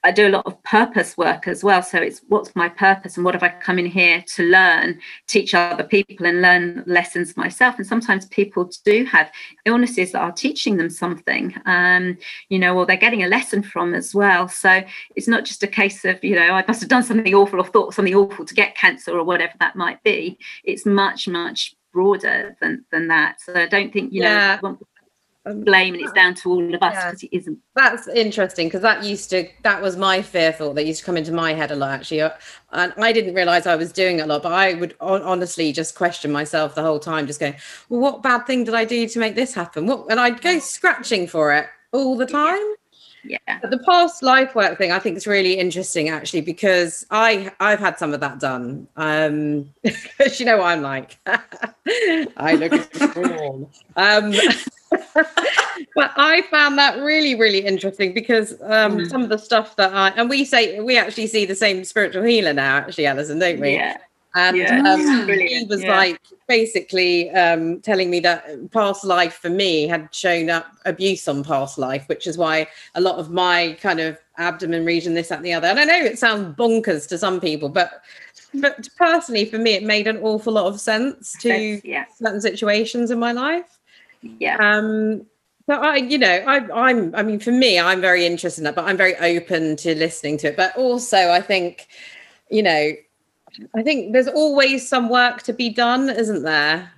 I do a lot of purpose work as well. So it's what's my purpose and what have I come in here to learn, teach other people and learn lessons myself. And sometimes people do have illnesses that are teaching them something, um, you know, or they're getting a lesson from as well. So it's not just a case of, you know, I must have done something awful or thought something awful to get cancer or whatever that might be. It's much, much broader than, than that. So I don't think, you yeah. know, blame and it's down to all of us because yeah. it isn't. That's interesting, because that used to that was my fear thought that used to come into my head a lot actually, and I didn't realize I was doing it a lot, but I would honestly just question myself the whole time, just going, well, what bad thing did I do to make this happen? What? And I'd go scratching for it all the time. Yeah. Yeah, but the past life work thing I think is really interesting actually, because I I've had some of that done. Um, because you know what I'm like, I look at the storm. Um, but I found that really really interesting because um, mm. some of the stuff that I and we say we actually see the same spiritual healer now actually, Alison, don't we? Yeah. And yeah, um, he was yeah. like basically um, telling me that past life for me had shown up abuse on past life, which is why a lot of my kind of abdomen region, this, that, and the other. And I know it sounds bonkers to some people, but but personally for me, it made an awful lot of sense to yeah. certain situations in my life. Yeah. Um, so I, you know, I, I'm. I mean, for me, I'm very interested in that, but I'm very open to listening to it. But also, I think, you know. I think there's always some work to be done, isn't there?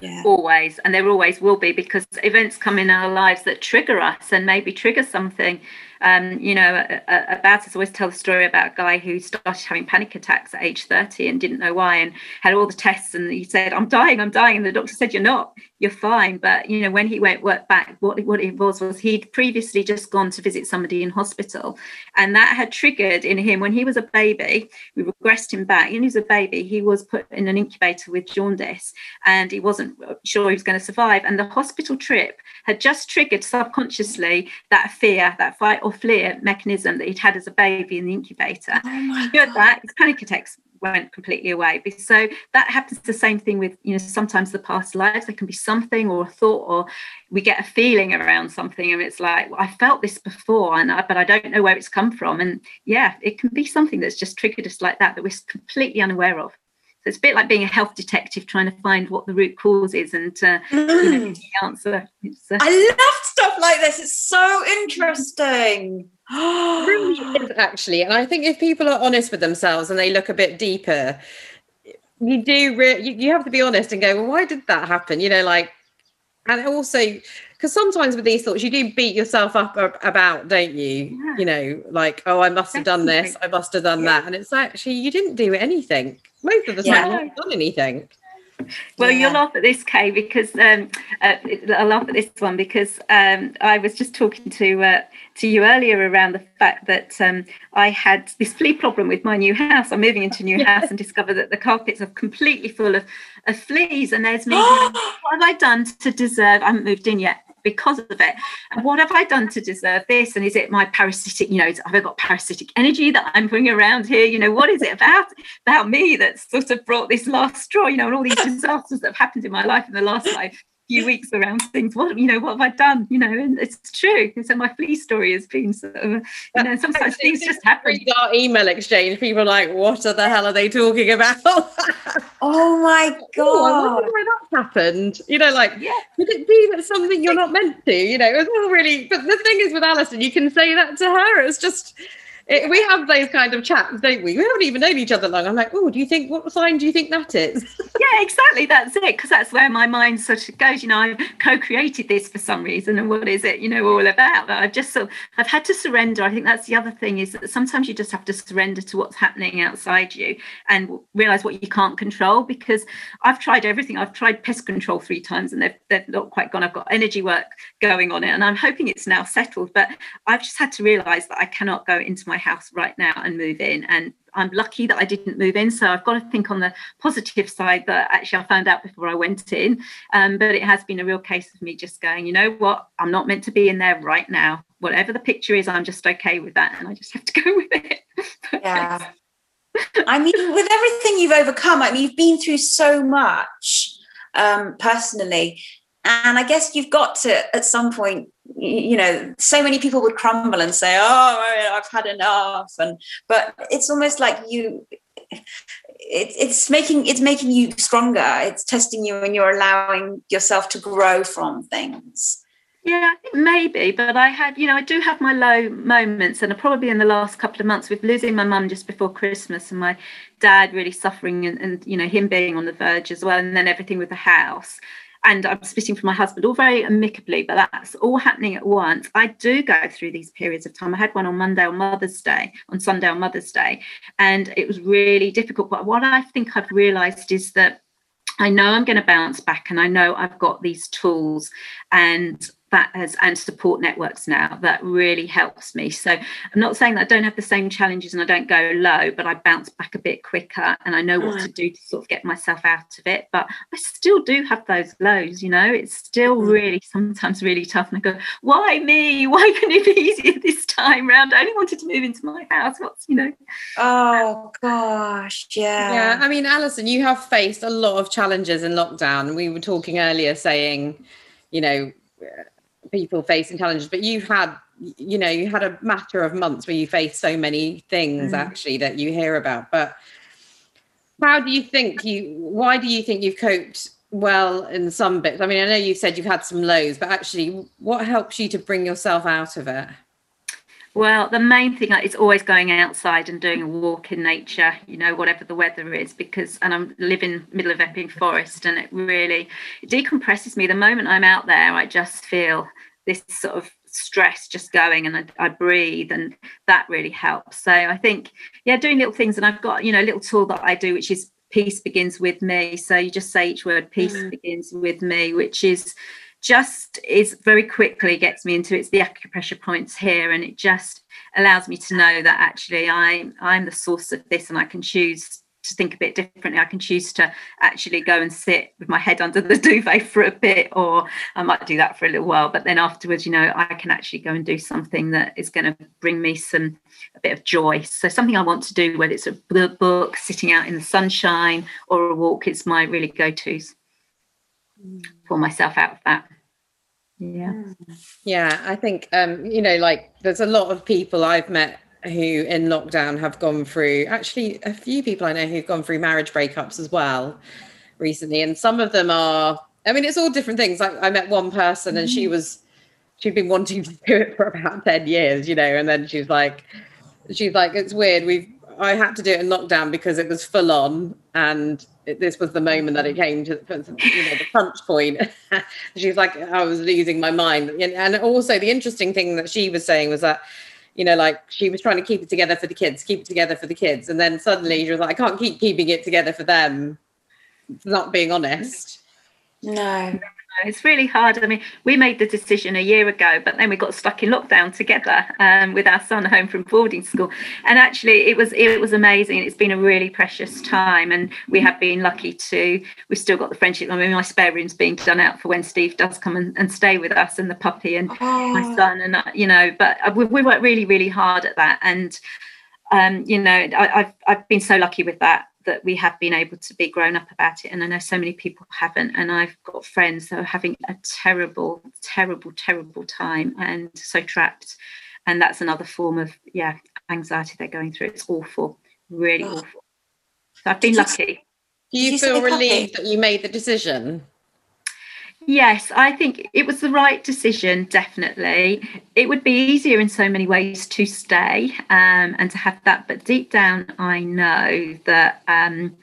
Yeah. Always, and there always will be, because events come in our lives that trigger us and maybe trigger something. Um, you know, about us, I always tell the story about a guy who started having panic attacks at age thirty and didn't know why, and had all the tests, and he said, "I'm dying, I'm dying," and the doctor said, "You're not, you're fine." But you know, when he went work back, what what it was was he'd previously just gone to visit somebody in hospital, and that had triggered in him when he was a baby. We regressed him back, and he was a baby. He was put in an incubator with jaundice, and he wasn't sure he was going to survive. And the hospital trip had just triggered subconsciously that fear, that fight or flight mechanism that he'd had as a baby in the incubator. Oh he heard that, his panic attacks went completely away. So that happens, the same thing with, you know, sometimes the past lives, there can be something or a thought, or we get a feeling around something and it's like, well, I felt this before, and I, but I don't know where it's come from. And yeah, it can be something that's just triggered us like that, that we're completely unaware of. So it's a bit like being a health detective, trying to find what the root cause is and uh, mm. you know, the answer. It's, uh, I love stuff like this. It's so interesting. It really is actually, and I think if people are honest with themselves and they look a bit deeper, you do re- you, you have to be honest and go, well, why did that happen? You know, like, and also because sometimes with these thoughts you do beat yourself up about, don't you? Yeah. You know, like, oh, I must have done this, I must have done yeah. that, and it's actually you didn't do anything. Most of the time, yeah. you haven't done anything. Well, yeah. you'll laugh at this, Kay, because um, uh, I'll laugh at this one because um, I was just talking to uh, to you earlier around the fact that um, I had this flea problem with my new house. I'm moving into a new yes. house and discover that the carpets are completely full of, of fleas. And there's me, what have I done to deserve? I haven't moved in yet. Because of it, and what have I done to deserve this? And is it my parasitic, you know, have I got parasitic energy that I'm bringing around here? You know, what is it about about me that's sort of brought this last straw? You know, and all these disasters that have happened in my life in the last like few weeks around things. What, you know, what have I done? You know, and it's true. And so my flea story has been sort of, you know, sometimes things just happen. Read our email exchange. People are like, what the hell are they talking about? Oh my God. Ooh, I wonder why that happened. You know, like, yeah. could it be that something you're not meant to? You know, it was all really, but the thing is with Alison, you can say that to her. It's just, it, we have those kind of chats, don't we? We haven't even known each other long. I'm like, oh, do you think, what sign do you think that is? Yeah, exactly. That's it. Because that's where my mind sort of goes. You know, I've co-created this for some reason. And what is it, you know, all about? But I've just sort of, I've had to surrender. I think that's the other thing, is that sometimes you just have to surrender to what's happening outside you and realise what you can't control. Because I've tried everything. I've tried pest control three times and they've, they've not quite gone. I've got energy work going on it and I'm hoping it's now settled. But I've just had to realise that I cannot go into my house right now and move in. And I'm lucky that I didn't move in. So I've got to think on the positive side, that actually I found out before I went in. Um, but it has been a real case of me just going, you know what, I'm not meant to be in there right now. Whatever the picture is, I'm just okay with that. And I just have to go with it. Yeah. I mean, with everything you've overcome, I mean, you've been through so much um, personally. And I guess you've got to, at some point, you know, so many people would crumble and say, oh, I've had enough. And but it's almost like you, it, it's making it's making you stronger. It's testing you and you're allowing yourself to grow from things. Yeah, I think maybe, but I had, you know, I do have my low moments, and probably in the last couple of months with losing my mum just before Christmas and my dad really suffering and, and, you know, him being on the verge as well, and then everything with the house. And I'm splitting from my husband, all very amicably, but that's all happening at once. I do go through these periods of time. I had one on Monday on Mother's Day, on Sunday on Mother's Day, and it was really difficult. But what I think I've realised is that I know I'm going to bounce back, and I know I've got these tools and that has, and support networks now that really helps me. So I'm not saying that I don't have the same challenges and I don't go low, but I bounce back a bit quicker and I know what to do to sort of get myself out of it. But I still do have those lows, you know, it's still really sometimes really tough. And I go, why me? Why couldn't it be easier this time round? I only wanted to move into my house. What's, you know? Oh, gosh. Yeah. Yeah. I mean, Alison, you have faced a lot of challenges in lockdown. We were talking earlier saying, you know, people facing challenges, but you've had, you know, you had a matter of months where you faced so many things mm. actually that you hear about. But how do you think you, why do you think you've coped well in some bits? I mean, I know you said you've had some lows, but actually what helps you to bring yourself out of it? Well, the main thing is always going outside and doing a walk in nature, you know, whatever the weather is, because, and I'm living middle of Epping Forest, and it really it decompresses me. The moment I'm out there, I just feel this sort of stress just going, and I, I breathe, and that really helps. So I think, yeah, doing little things. And I've got, you know, a little tool that I do, which is peace begins with me. So you just say each word, peace mm. begins with me, which is, just is very quickly gets me into it's the acupressure points here, and it just allows me to know that actually I I'm the source of this, and I can choose to think a bit differently. I can choose to actually go and sit with my head under the duvet for a bit, or I might do that for a little while, but then afterwards, you know, I can actually go and do something that is going to bring me some a bit of joy. So something I want to do, whether it's a book, sitting out in the sunshine, or a walk, it's my really go-tos. Pull myself out of that. Yeah. Yeah. I think, um, you know, like there's a lot of people I've met who in lockdown have gone through, actually a few people I know who've gone through marriage breakups as well recently. And some of them are, I mean, it's all different things. I, I met one person and she was, she'd been wanting to do it for about ten years, you know, and then she's like, she's like, it's weird. We've, I had to do it in lockdown because it was full on, and it, this was the moment that it came to, you know, the crunch point. She's like, I was losing my mind. And, and also the interesting thing that she was saying was that, you know, like she was trying to keep it together for the kids, keep it together for the kids. And then suddenly she was like, I can't keep keeping it together for them. Not being honest. No. It's really hard. I mean, we made the decision a year ago, but then we got stuck in lockdown together um, with our son home from boarding school. And actually, it was it was amazing. It's been a really precious time, and we have been lucky to. We've still got the friendship. I mean, my spare room's being done out for when Steve does come and, and stay with us, and the puppy and oh. my son, and you know. But we, we worked really, really hard at that, and um, you know, I, I've I've been so lucky with that. That we have been able to be grown up about it. And I know so many people haven't, and I've got friends that are having a terrible, terrible, terrible time and so trapped. And that's another form of, yeah, anxiety they're going through. It's awful, really oh. awful. So I've been lucky. Do you, do you feel relieved that you made the decision? Yes, I think it was the right decision, definitely. It would be easier in so many ways to stay um, and to have that. But deep down, I know that um,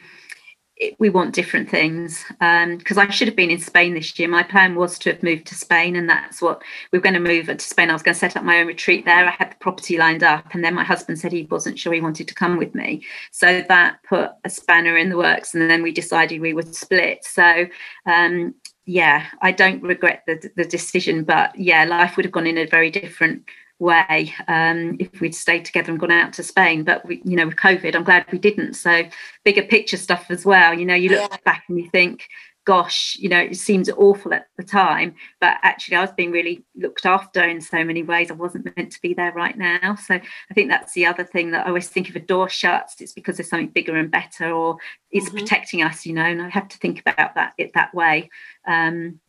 it, we want different things because um, I should have been in Spain this year. My plan was to have moved to Spain, and that's what we were going to move to Spain. I was going to set up my own retreat there. I had the property lined up, and then my husband said he wasn't sure he wanted to come with me. So that put a spanner in the works, and then we decided we would split. So, um yeah, I don't regret the the decision, but yeah, life would have gone in a very different way um, if we'd stayed together and gone out to Spain. But we, you know, with COVID, I'm glad we didn't. So bigger picture stuff as well. You know, you look yeah. back and you think, gosh, you know, it seems awful at the time, but actually I was being really looked after in so many ways. I wasn't meant to be there right now. So I think that's the other thing that I always think, if a door shuts, it's because there's something bigger and better, or it's mm-hmm. protecting us, you know, and I have to think about that it that way. Um,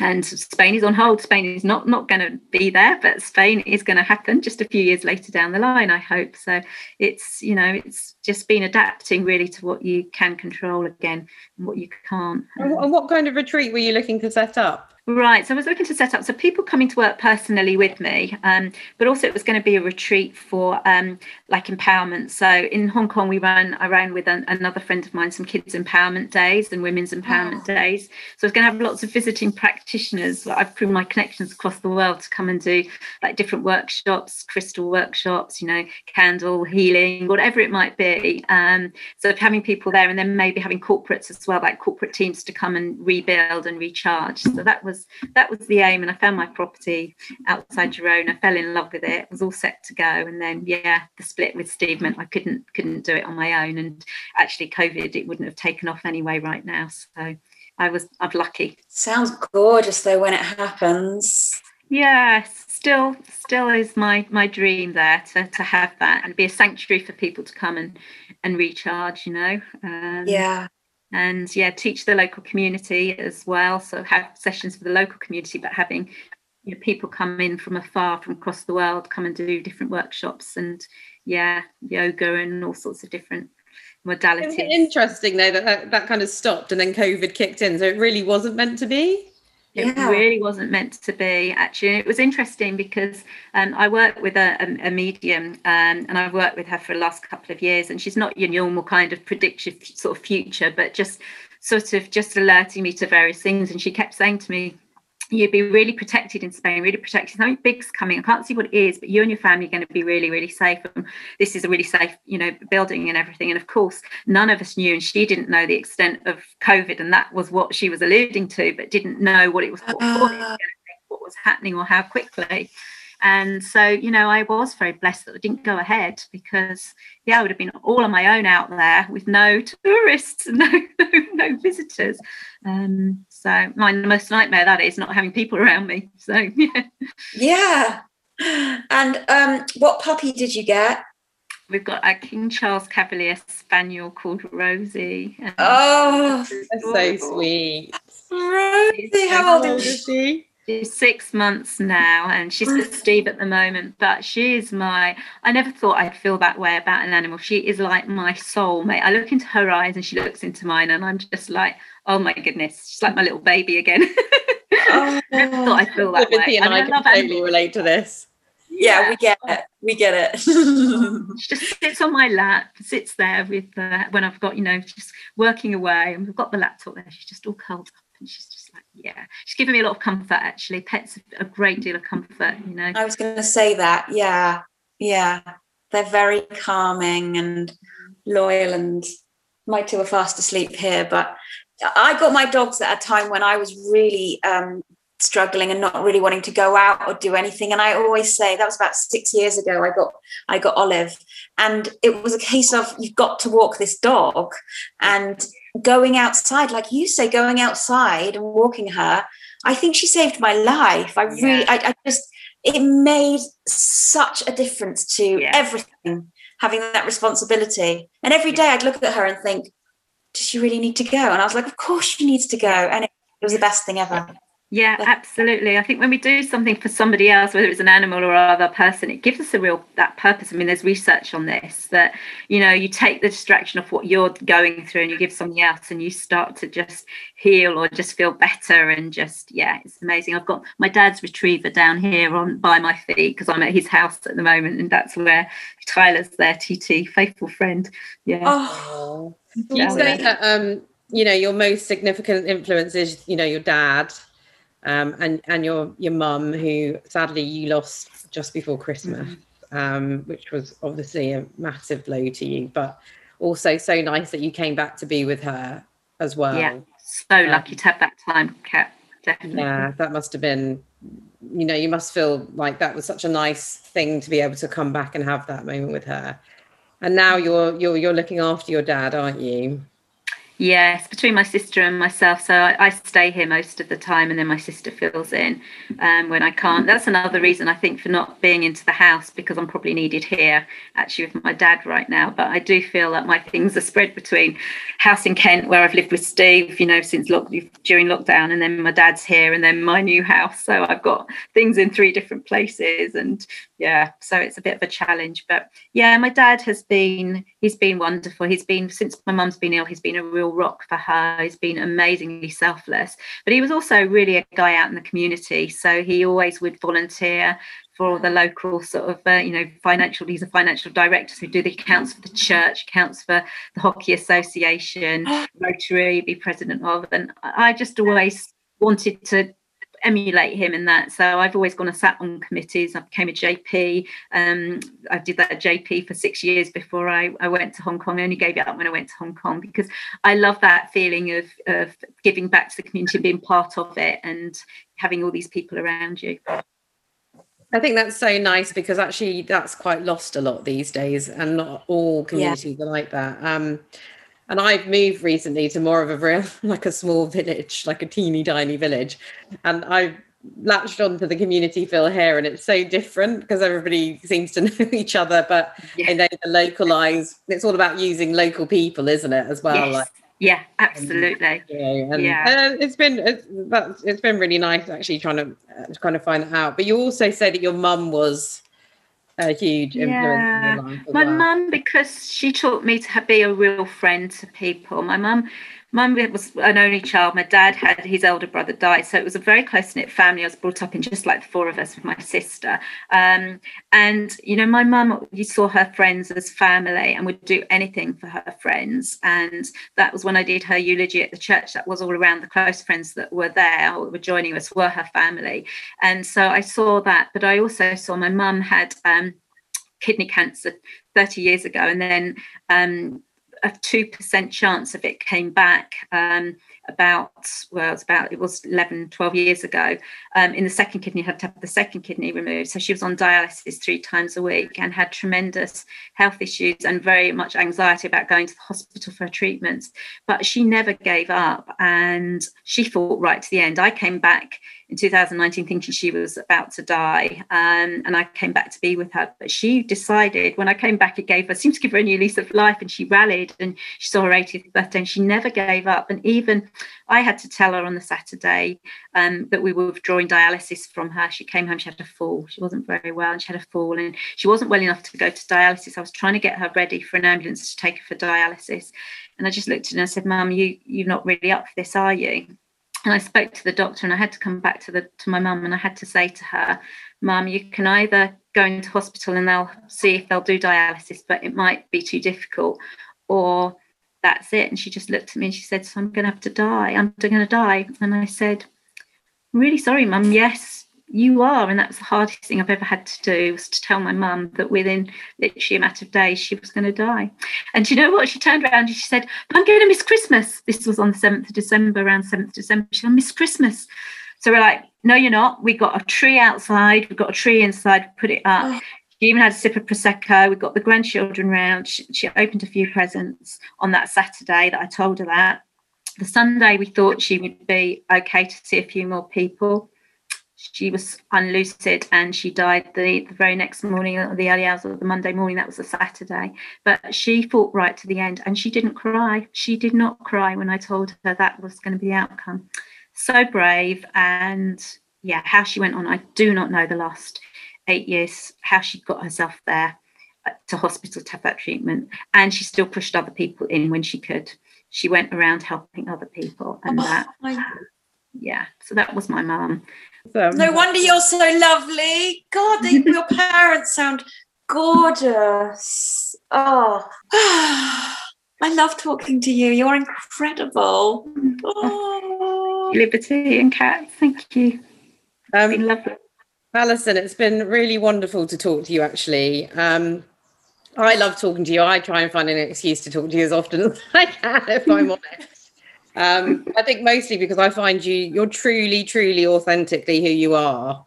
and Spain is on hold. Spain is not, not going to be there, but Spain is going to happen just a few years later down the line, I hope. So it's, you know, it's just been adapting really to what you can control again and what you can't. And what kind of retreat were you looking to set up? Right, so I was looking to set up, so people coming to work personally with me, um, but also it was going to be a retreat for um, like empowerment. So in Hong Kong, we ran, I ran with an, another friend of mine, some kids' empowerment days and women's empowerment oh. days. So I was going to have lots of visiting practitioners. I've proven my connections across the world to come and do like different workshops, crystal workshops, you know, candle healing, whatever it might be. Um, so having people there, and then maybe having corporates as well, like corporate teams to come and rebuild and recharge. So that was Was, that was the aim, and I found my property outside Girona. I fell in love with it. I was all set to go, and then yeah, the split with Steve meant I couldn't couldn't do it on my own, and actually COVID, it wouldn't have taken off anyway right now. So I was I'm lucky. Sounds gorgeous though when it happens. Yeah, still still is my my dream there to to have that and be a sanctuary for people to come and and recharge, you know. Um, yeah. And yeah, teach the local community as well. So have sessions for the local community, but having, you know, people come in from afar, from across the world, come and do different workshops and yeah, yoga and all sorts of different modalities. Isn't it interesting though that, that that kind of stopped and then COVID kicked in? So it really wasn't meant to be. It yeah. really wasn't meant to be, actually. It was interesting because um, I work with a, a, a medium um, and I've worked with her for the last couple of years, and she's not your normal kind of predictive sort of future, but just sort of just alerting me to various things. And she kept saying to me, you'd be really protected in Spain, really protected. Something big's coming. I can't see what it is, but you and your family are going to be really, really safe. And this is a really safe, you know, building and everything. And of course, none of us knew, and she didn't know the extent of COVID, and that was what she was alluding to, but didn't know what it was, what, uh, what was happening or how quickly. And so, you know, I was very blessed that I didn't go ahead, because yeah, I would have been all on my own out there with no tourists, no no, no visitors. Um, so my most nightmare, that is, not having people around me. So yeah. Yeah. And um, what puppy did you get? We've got a King Charles Cavalier Spaniel called Rosie. Oh, that's so sweet. Rosie, how old is she? She's six months now, and she's with Steve at the moment, but she is my, I never thought I'd feel that way about an animal. She is like my soulmate. I look into her eyes and she looks into mine, and I'm just like, oh my goodness, she's like my little baby again. Oh, I never thought I'd feel that way. And I, I can totally animals. relate to this. Yeah, we get it. We get it. She just sits on my lap, sits there with, uh, when I've got, you know, just working away, and we've got the laptop there. She's just all curled up, and she's just like, yeah, she's given me a lot of comfort, actually. Pets are a great deal of comfort, you know. I was going to say that. Yeah. Yeah. They're very calming and loyal, and my two are fast asleep here. But I got my dogs at a time when I was really, um, struggling and not really wanting to go out or do anything. And I always say that was about six years ago. I got, I got Olive, and it was a case of, you've got to walk this dog, and going outside, like you say, going outside and walking her. I think she saved my life. I really, I, I just, it made such a difference to yeah. everything, having that responsibility. And every day I'd look at her and think, does she really need to go? And I was like, of course she needs to go. And it, it was the best thing ever. Yeah, absolutely. I think when we do something for somebody else, whether it's an animal or other person, it gives us a real, that purpose. I mean, there's research on this that, you know, you take the distraction of what you're going through and you give somebody else and you start to just heal or just feel better. And just, yeah, it's amazing. I've got my dad's retriever down here on by my feet because I'm at his house at the moment. And that's where Tyler's there, T T, faithful friend. Yeah. Oh, you say that, um, you know, your most significant influence is, you know, your dad. Um, and and your your mum, who sadly you lost just before Christmas, mm-hmm. um, which was obviously a massive blow to you, but also so nice that you came back to be with her as well. Yeah, so um, lucky to have that time, Kat, definitely. Yeah, that must have been, you know, you must feel like that was such a nice thing to be able to come back and have that moment with her. And now you're you're you're looking after your dad, aren't you? Yes, between my sister and myself. So I, I stay here most of the time and then my sister fills in um, when I can't. That's another reason, I think, for not being into the house, because I'm probably needed here actually with my dad right now. But I do feel that my things are spread between house in Kent, where I've lived with Steve, you know, since lock, during lockdown, and then my dad's here and then my new house. So I've got things in three different places. And yeah, so it's a bit of a challenge. But yeah, my dad has been, he's been wonderful. He's been, since my mum's been ill, he's been a real rock for her. He's been amazingly selfless, but he was also really a guy out in the community. So he always would volunteer for the local sort of, uh, you know, financial, these are financial directors who do the accounts for the church, accounts for the hockey association, Rotary, be president of. And I just always wanted to emulate him in that. So I've always gone and sat on committees. I became a J P. Um, I did that J P for six years before I, I went to Hong Kong. I only gave it up when I went to Hong Kong because I love that feeling of, of giving back to the community, being part of it and having all these people around you. I think that's so nice because actually that's quite lost a lot these days and not all communities yeah. are like that. Um, And I've moved recently to more of a real, like a small village, like a teeny tiny village. And I've latched onto the community feel here and it's so different because everybody seems to know each other, but yeah. they know the localised, it's all about using local people, isn't it, as well? Yes. Like, yeah, absolutely. And, and, yeah. And it's been, it's, it's been really nice actually trying to uh, kind of find that out. But you also say that your mum was a huge influence yeah. in your life as well. My mum, because she taught me to be a real friend to people. My mum, mum was an only child. My dad had his elder brother die, so it was a very close-knit family. I was brought up in just like the four of us with my sister. Um, and, you know, my mum, you saw her friends as family and would do anything for her friends. And that was when I did her eulogy at the church. That was all around the close friends that were there or were joining us were her family. And so I saw that, but I also saw my mum had um, kidney cancer thirty years ago, and then um, a two percent chance of it came back um, about, well, it's about, it was eleven, twelve years ago. Um, in the second kidney, you had to have the second kidney removed. So she was on dialysis three times a week and had tremendous health issues and very much anxiety about going to the hospital for her treatments. But she never gave up and she fought right to the end. I came back in two thousand nineteen thinking she was about to die um, and I came back to be with her, but she decided when I came back it gave her seemed to give her a new lease of life and she rallied and she saw her eightieth birthday and she never gave up. And even I had to tell her on the Saturday um, that we were withdrawing dialysis from her. She came home, she had a fall, she wasn't very well and she had a fall and she wasn't well enough to go to dialysis. I was trying to get her ready for an ambulance to take her for dialysis and I just looked at her and I said, Mum, you, you're not really up for this, are you? And I spoke to the doctor and I had to come back to the to my mum and I had to say to her, Mum, you can either go into hospital and they'll see if they'll do dialysis, but it might be too difficult, or that's it. And she just looked at me and she said, so I'm going to have to die. I'm going to die. And I said, I'm really sorry, Mum. Yes, you are. And that's the hardest thing I've ever had to do, was to tell my mum that within literally a matter of days she was going to die. And do you know what? She turned around and she said, but I'm going to miss Christmas. This was on the seventh of December, around seventh of December. She said, I miss Christmas. So we're like, no, you're not. We got a tree outside. We've got a tree inside. Put it up. Oh. She even had a sip of Prosecco. We got the grandchildren round. She, she opened a few presents on that Saturday that I told her that. The Sunday we thought she would be okay to see a few more people. She was unlucid and she died the, the very next morning, the early hours of the Monday morning. That was a Saturday. But she fought right to the end and she didn't cry. She did not cry when I told her that was going to be the outcome. so brave. And yeah, how she went on, I do not know the last eight years, how she got herself there to hospital to have that treatment. And she still pushed other people in when she could. She went around helping other people. And oh, that, my... yeah, so that was my mum. So, no wonder you're so lovely. God, they, your parents sound gorgeous. Oh, I love talking to you. You're incredible. Oh. Liberty and Kat, thank you. Um, it's been lovely. Alison, it's been really wonderful to talk to you, actually. Um, I love talking to you. I try and find an excuse to talk to you as often as I can, if I'm honest. Um, I think mostly because I find you, you're truly, truly authentically who you are.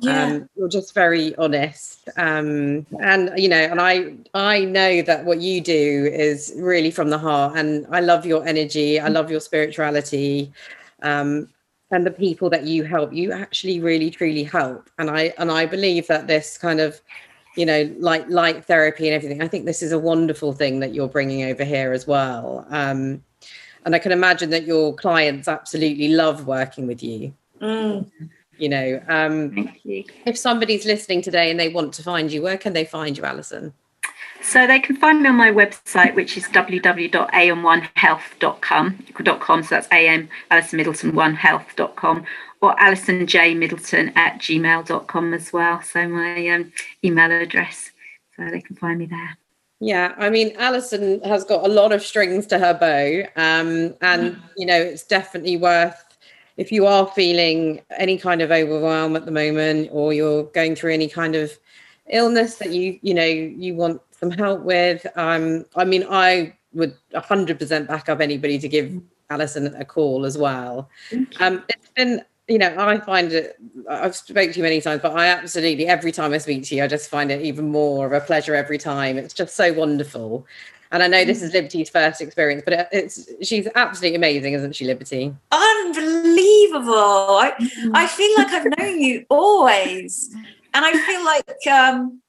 Yeah. Um, you're just very honest. Um, and, you know, and I, I know that what you do is really from the heart. And I love your energy. I love your spirituality. Um And the people that you help, you actually really, truly help. And I and I believe that this kind of, you know, like light therapy and everything, I think this is a wonderful thing that you're bringing over here as well. Um, and I can imagine that your clients absolutely love working with you. Mm. You know, um, thank you. If somebody's listening today and they want to find you, where can they find you, Alison? So they can find me on my website, which is w w w dot a m one health dot com. So that's A M, Alison Middleton, one health dot com, or alison j middleton at gmail dot com as well. So my um, email address. So they can find me there. Yeah, I mean, Alison has got a lot of strings to her bow. Um, and, mm. you know, it's definitely worth, if you are feeling any kind of overwhelm at the moment, or you're going through any kind of illness that you you know you want some help with, um I mean, I would one hundred percent back up anybody to give Alison a call as well. Um it's been, you know, I find it, I've spoken to you many times, but I absolutely, every time I speak to you, I just find it even more of a pleasure every time. It's just so wonderful. And I know this is Liberty's first experience, but it's she's absolutely amazing, isn't she, Liberty? Unbelievable. I, I feel like I've known you always. And I feel like um,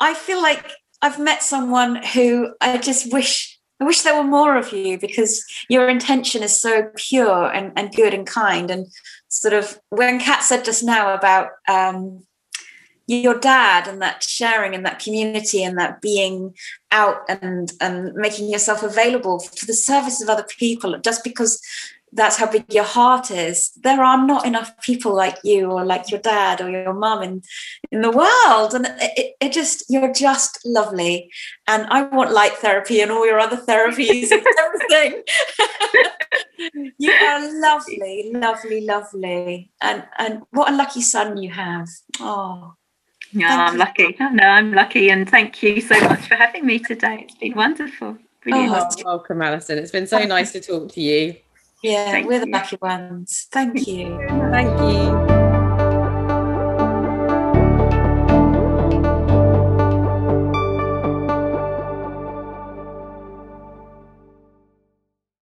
I feel like I've met someone who I just wish I wish there were more of you, because your intention is so pure and, and good and kind. And sort of when Kat said just now about um, your dad and that sharing and that community and that being out and and making yourself available for the service of other people, just because that's how big your heart is. There are not enough people like you or like your dad or your mum in, in the world. And it, it just, you're just lovely. And I want light therapy and all your other therapies and everything. You are lovely, lovely, lovely. And and what a lucky son you have. Oh, yeah, I'm you. lucky. No, I'm lucky. And thank you so much for having me today. It's been wonderful. Brilliant. Oh, welcome, Alison. It's been so nice to talk to you. Yeah, thank we're you. The lucky ones. Thank you. Thank you.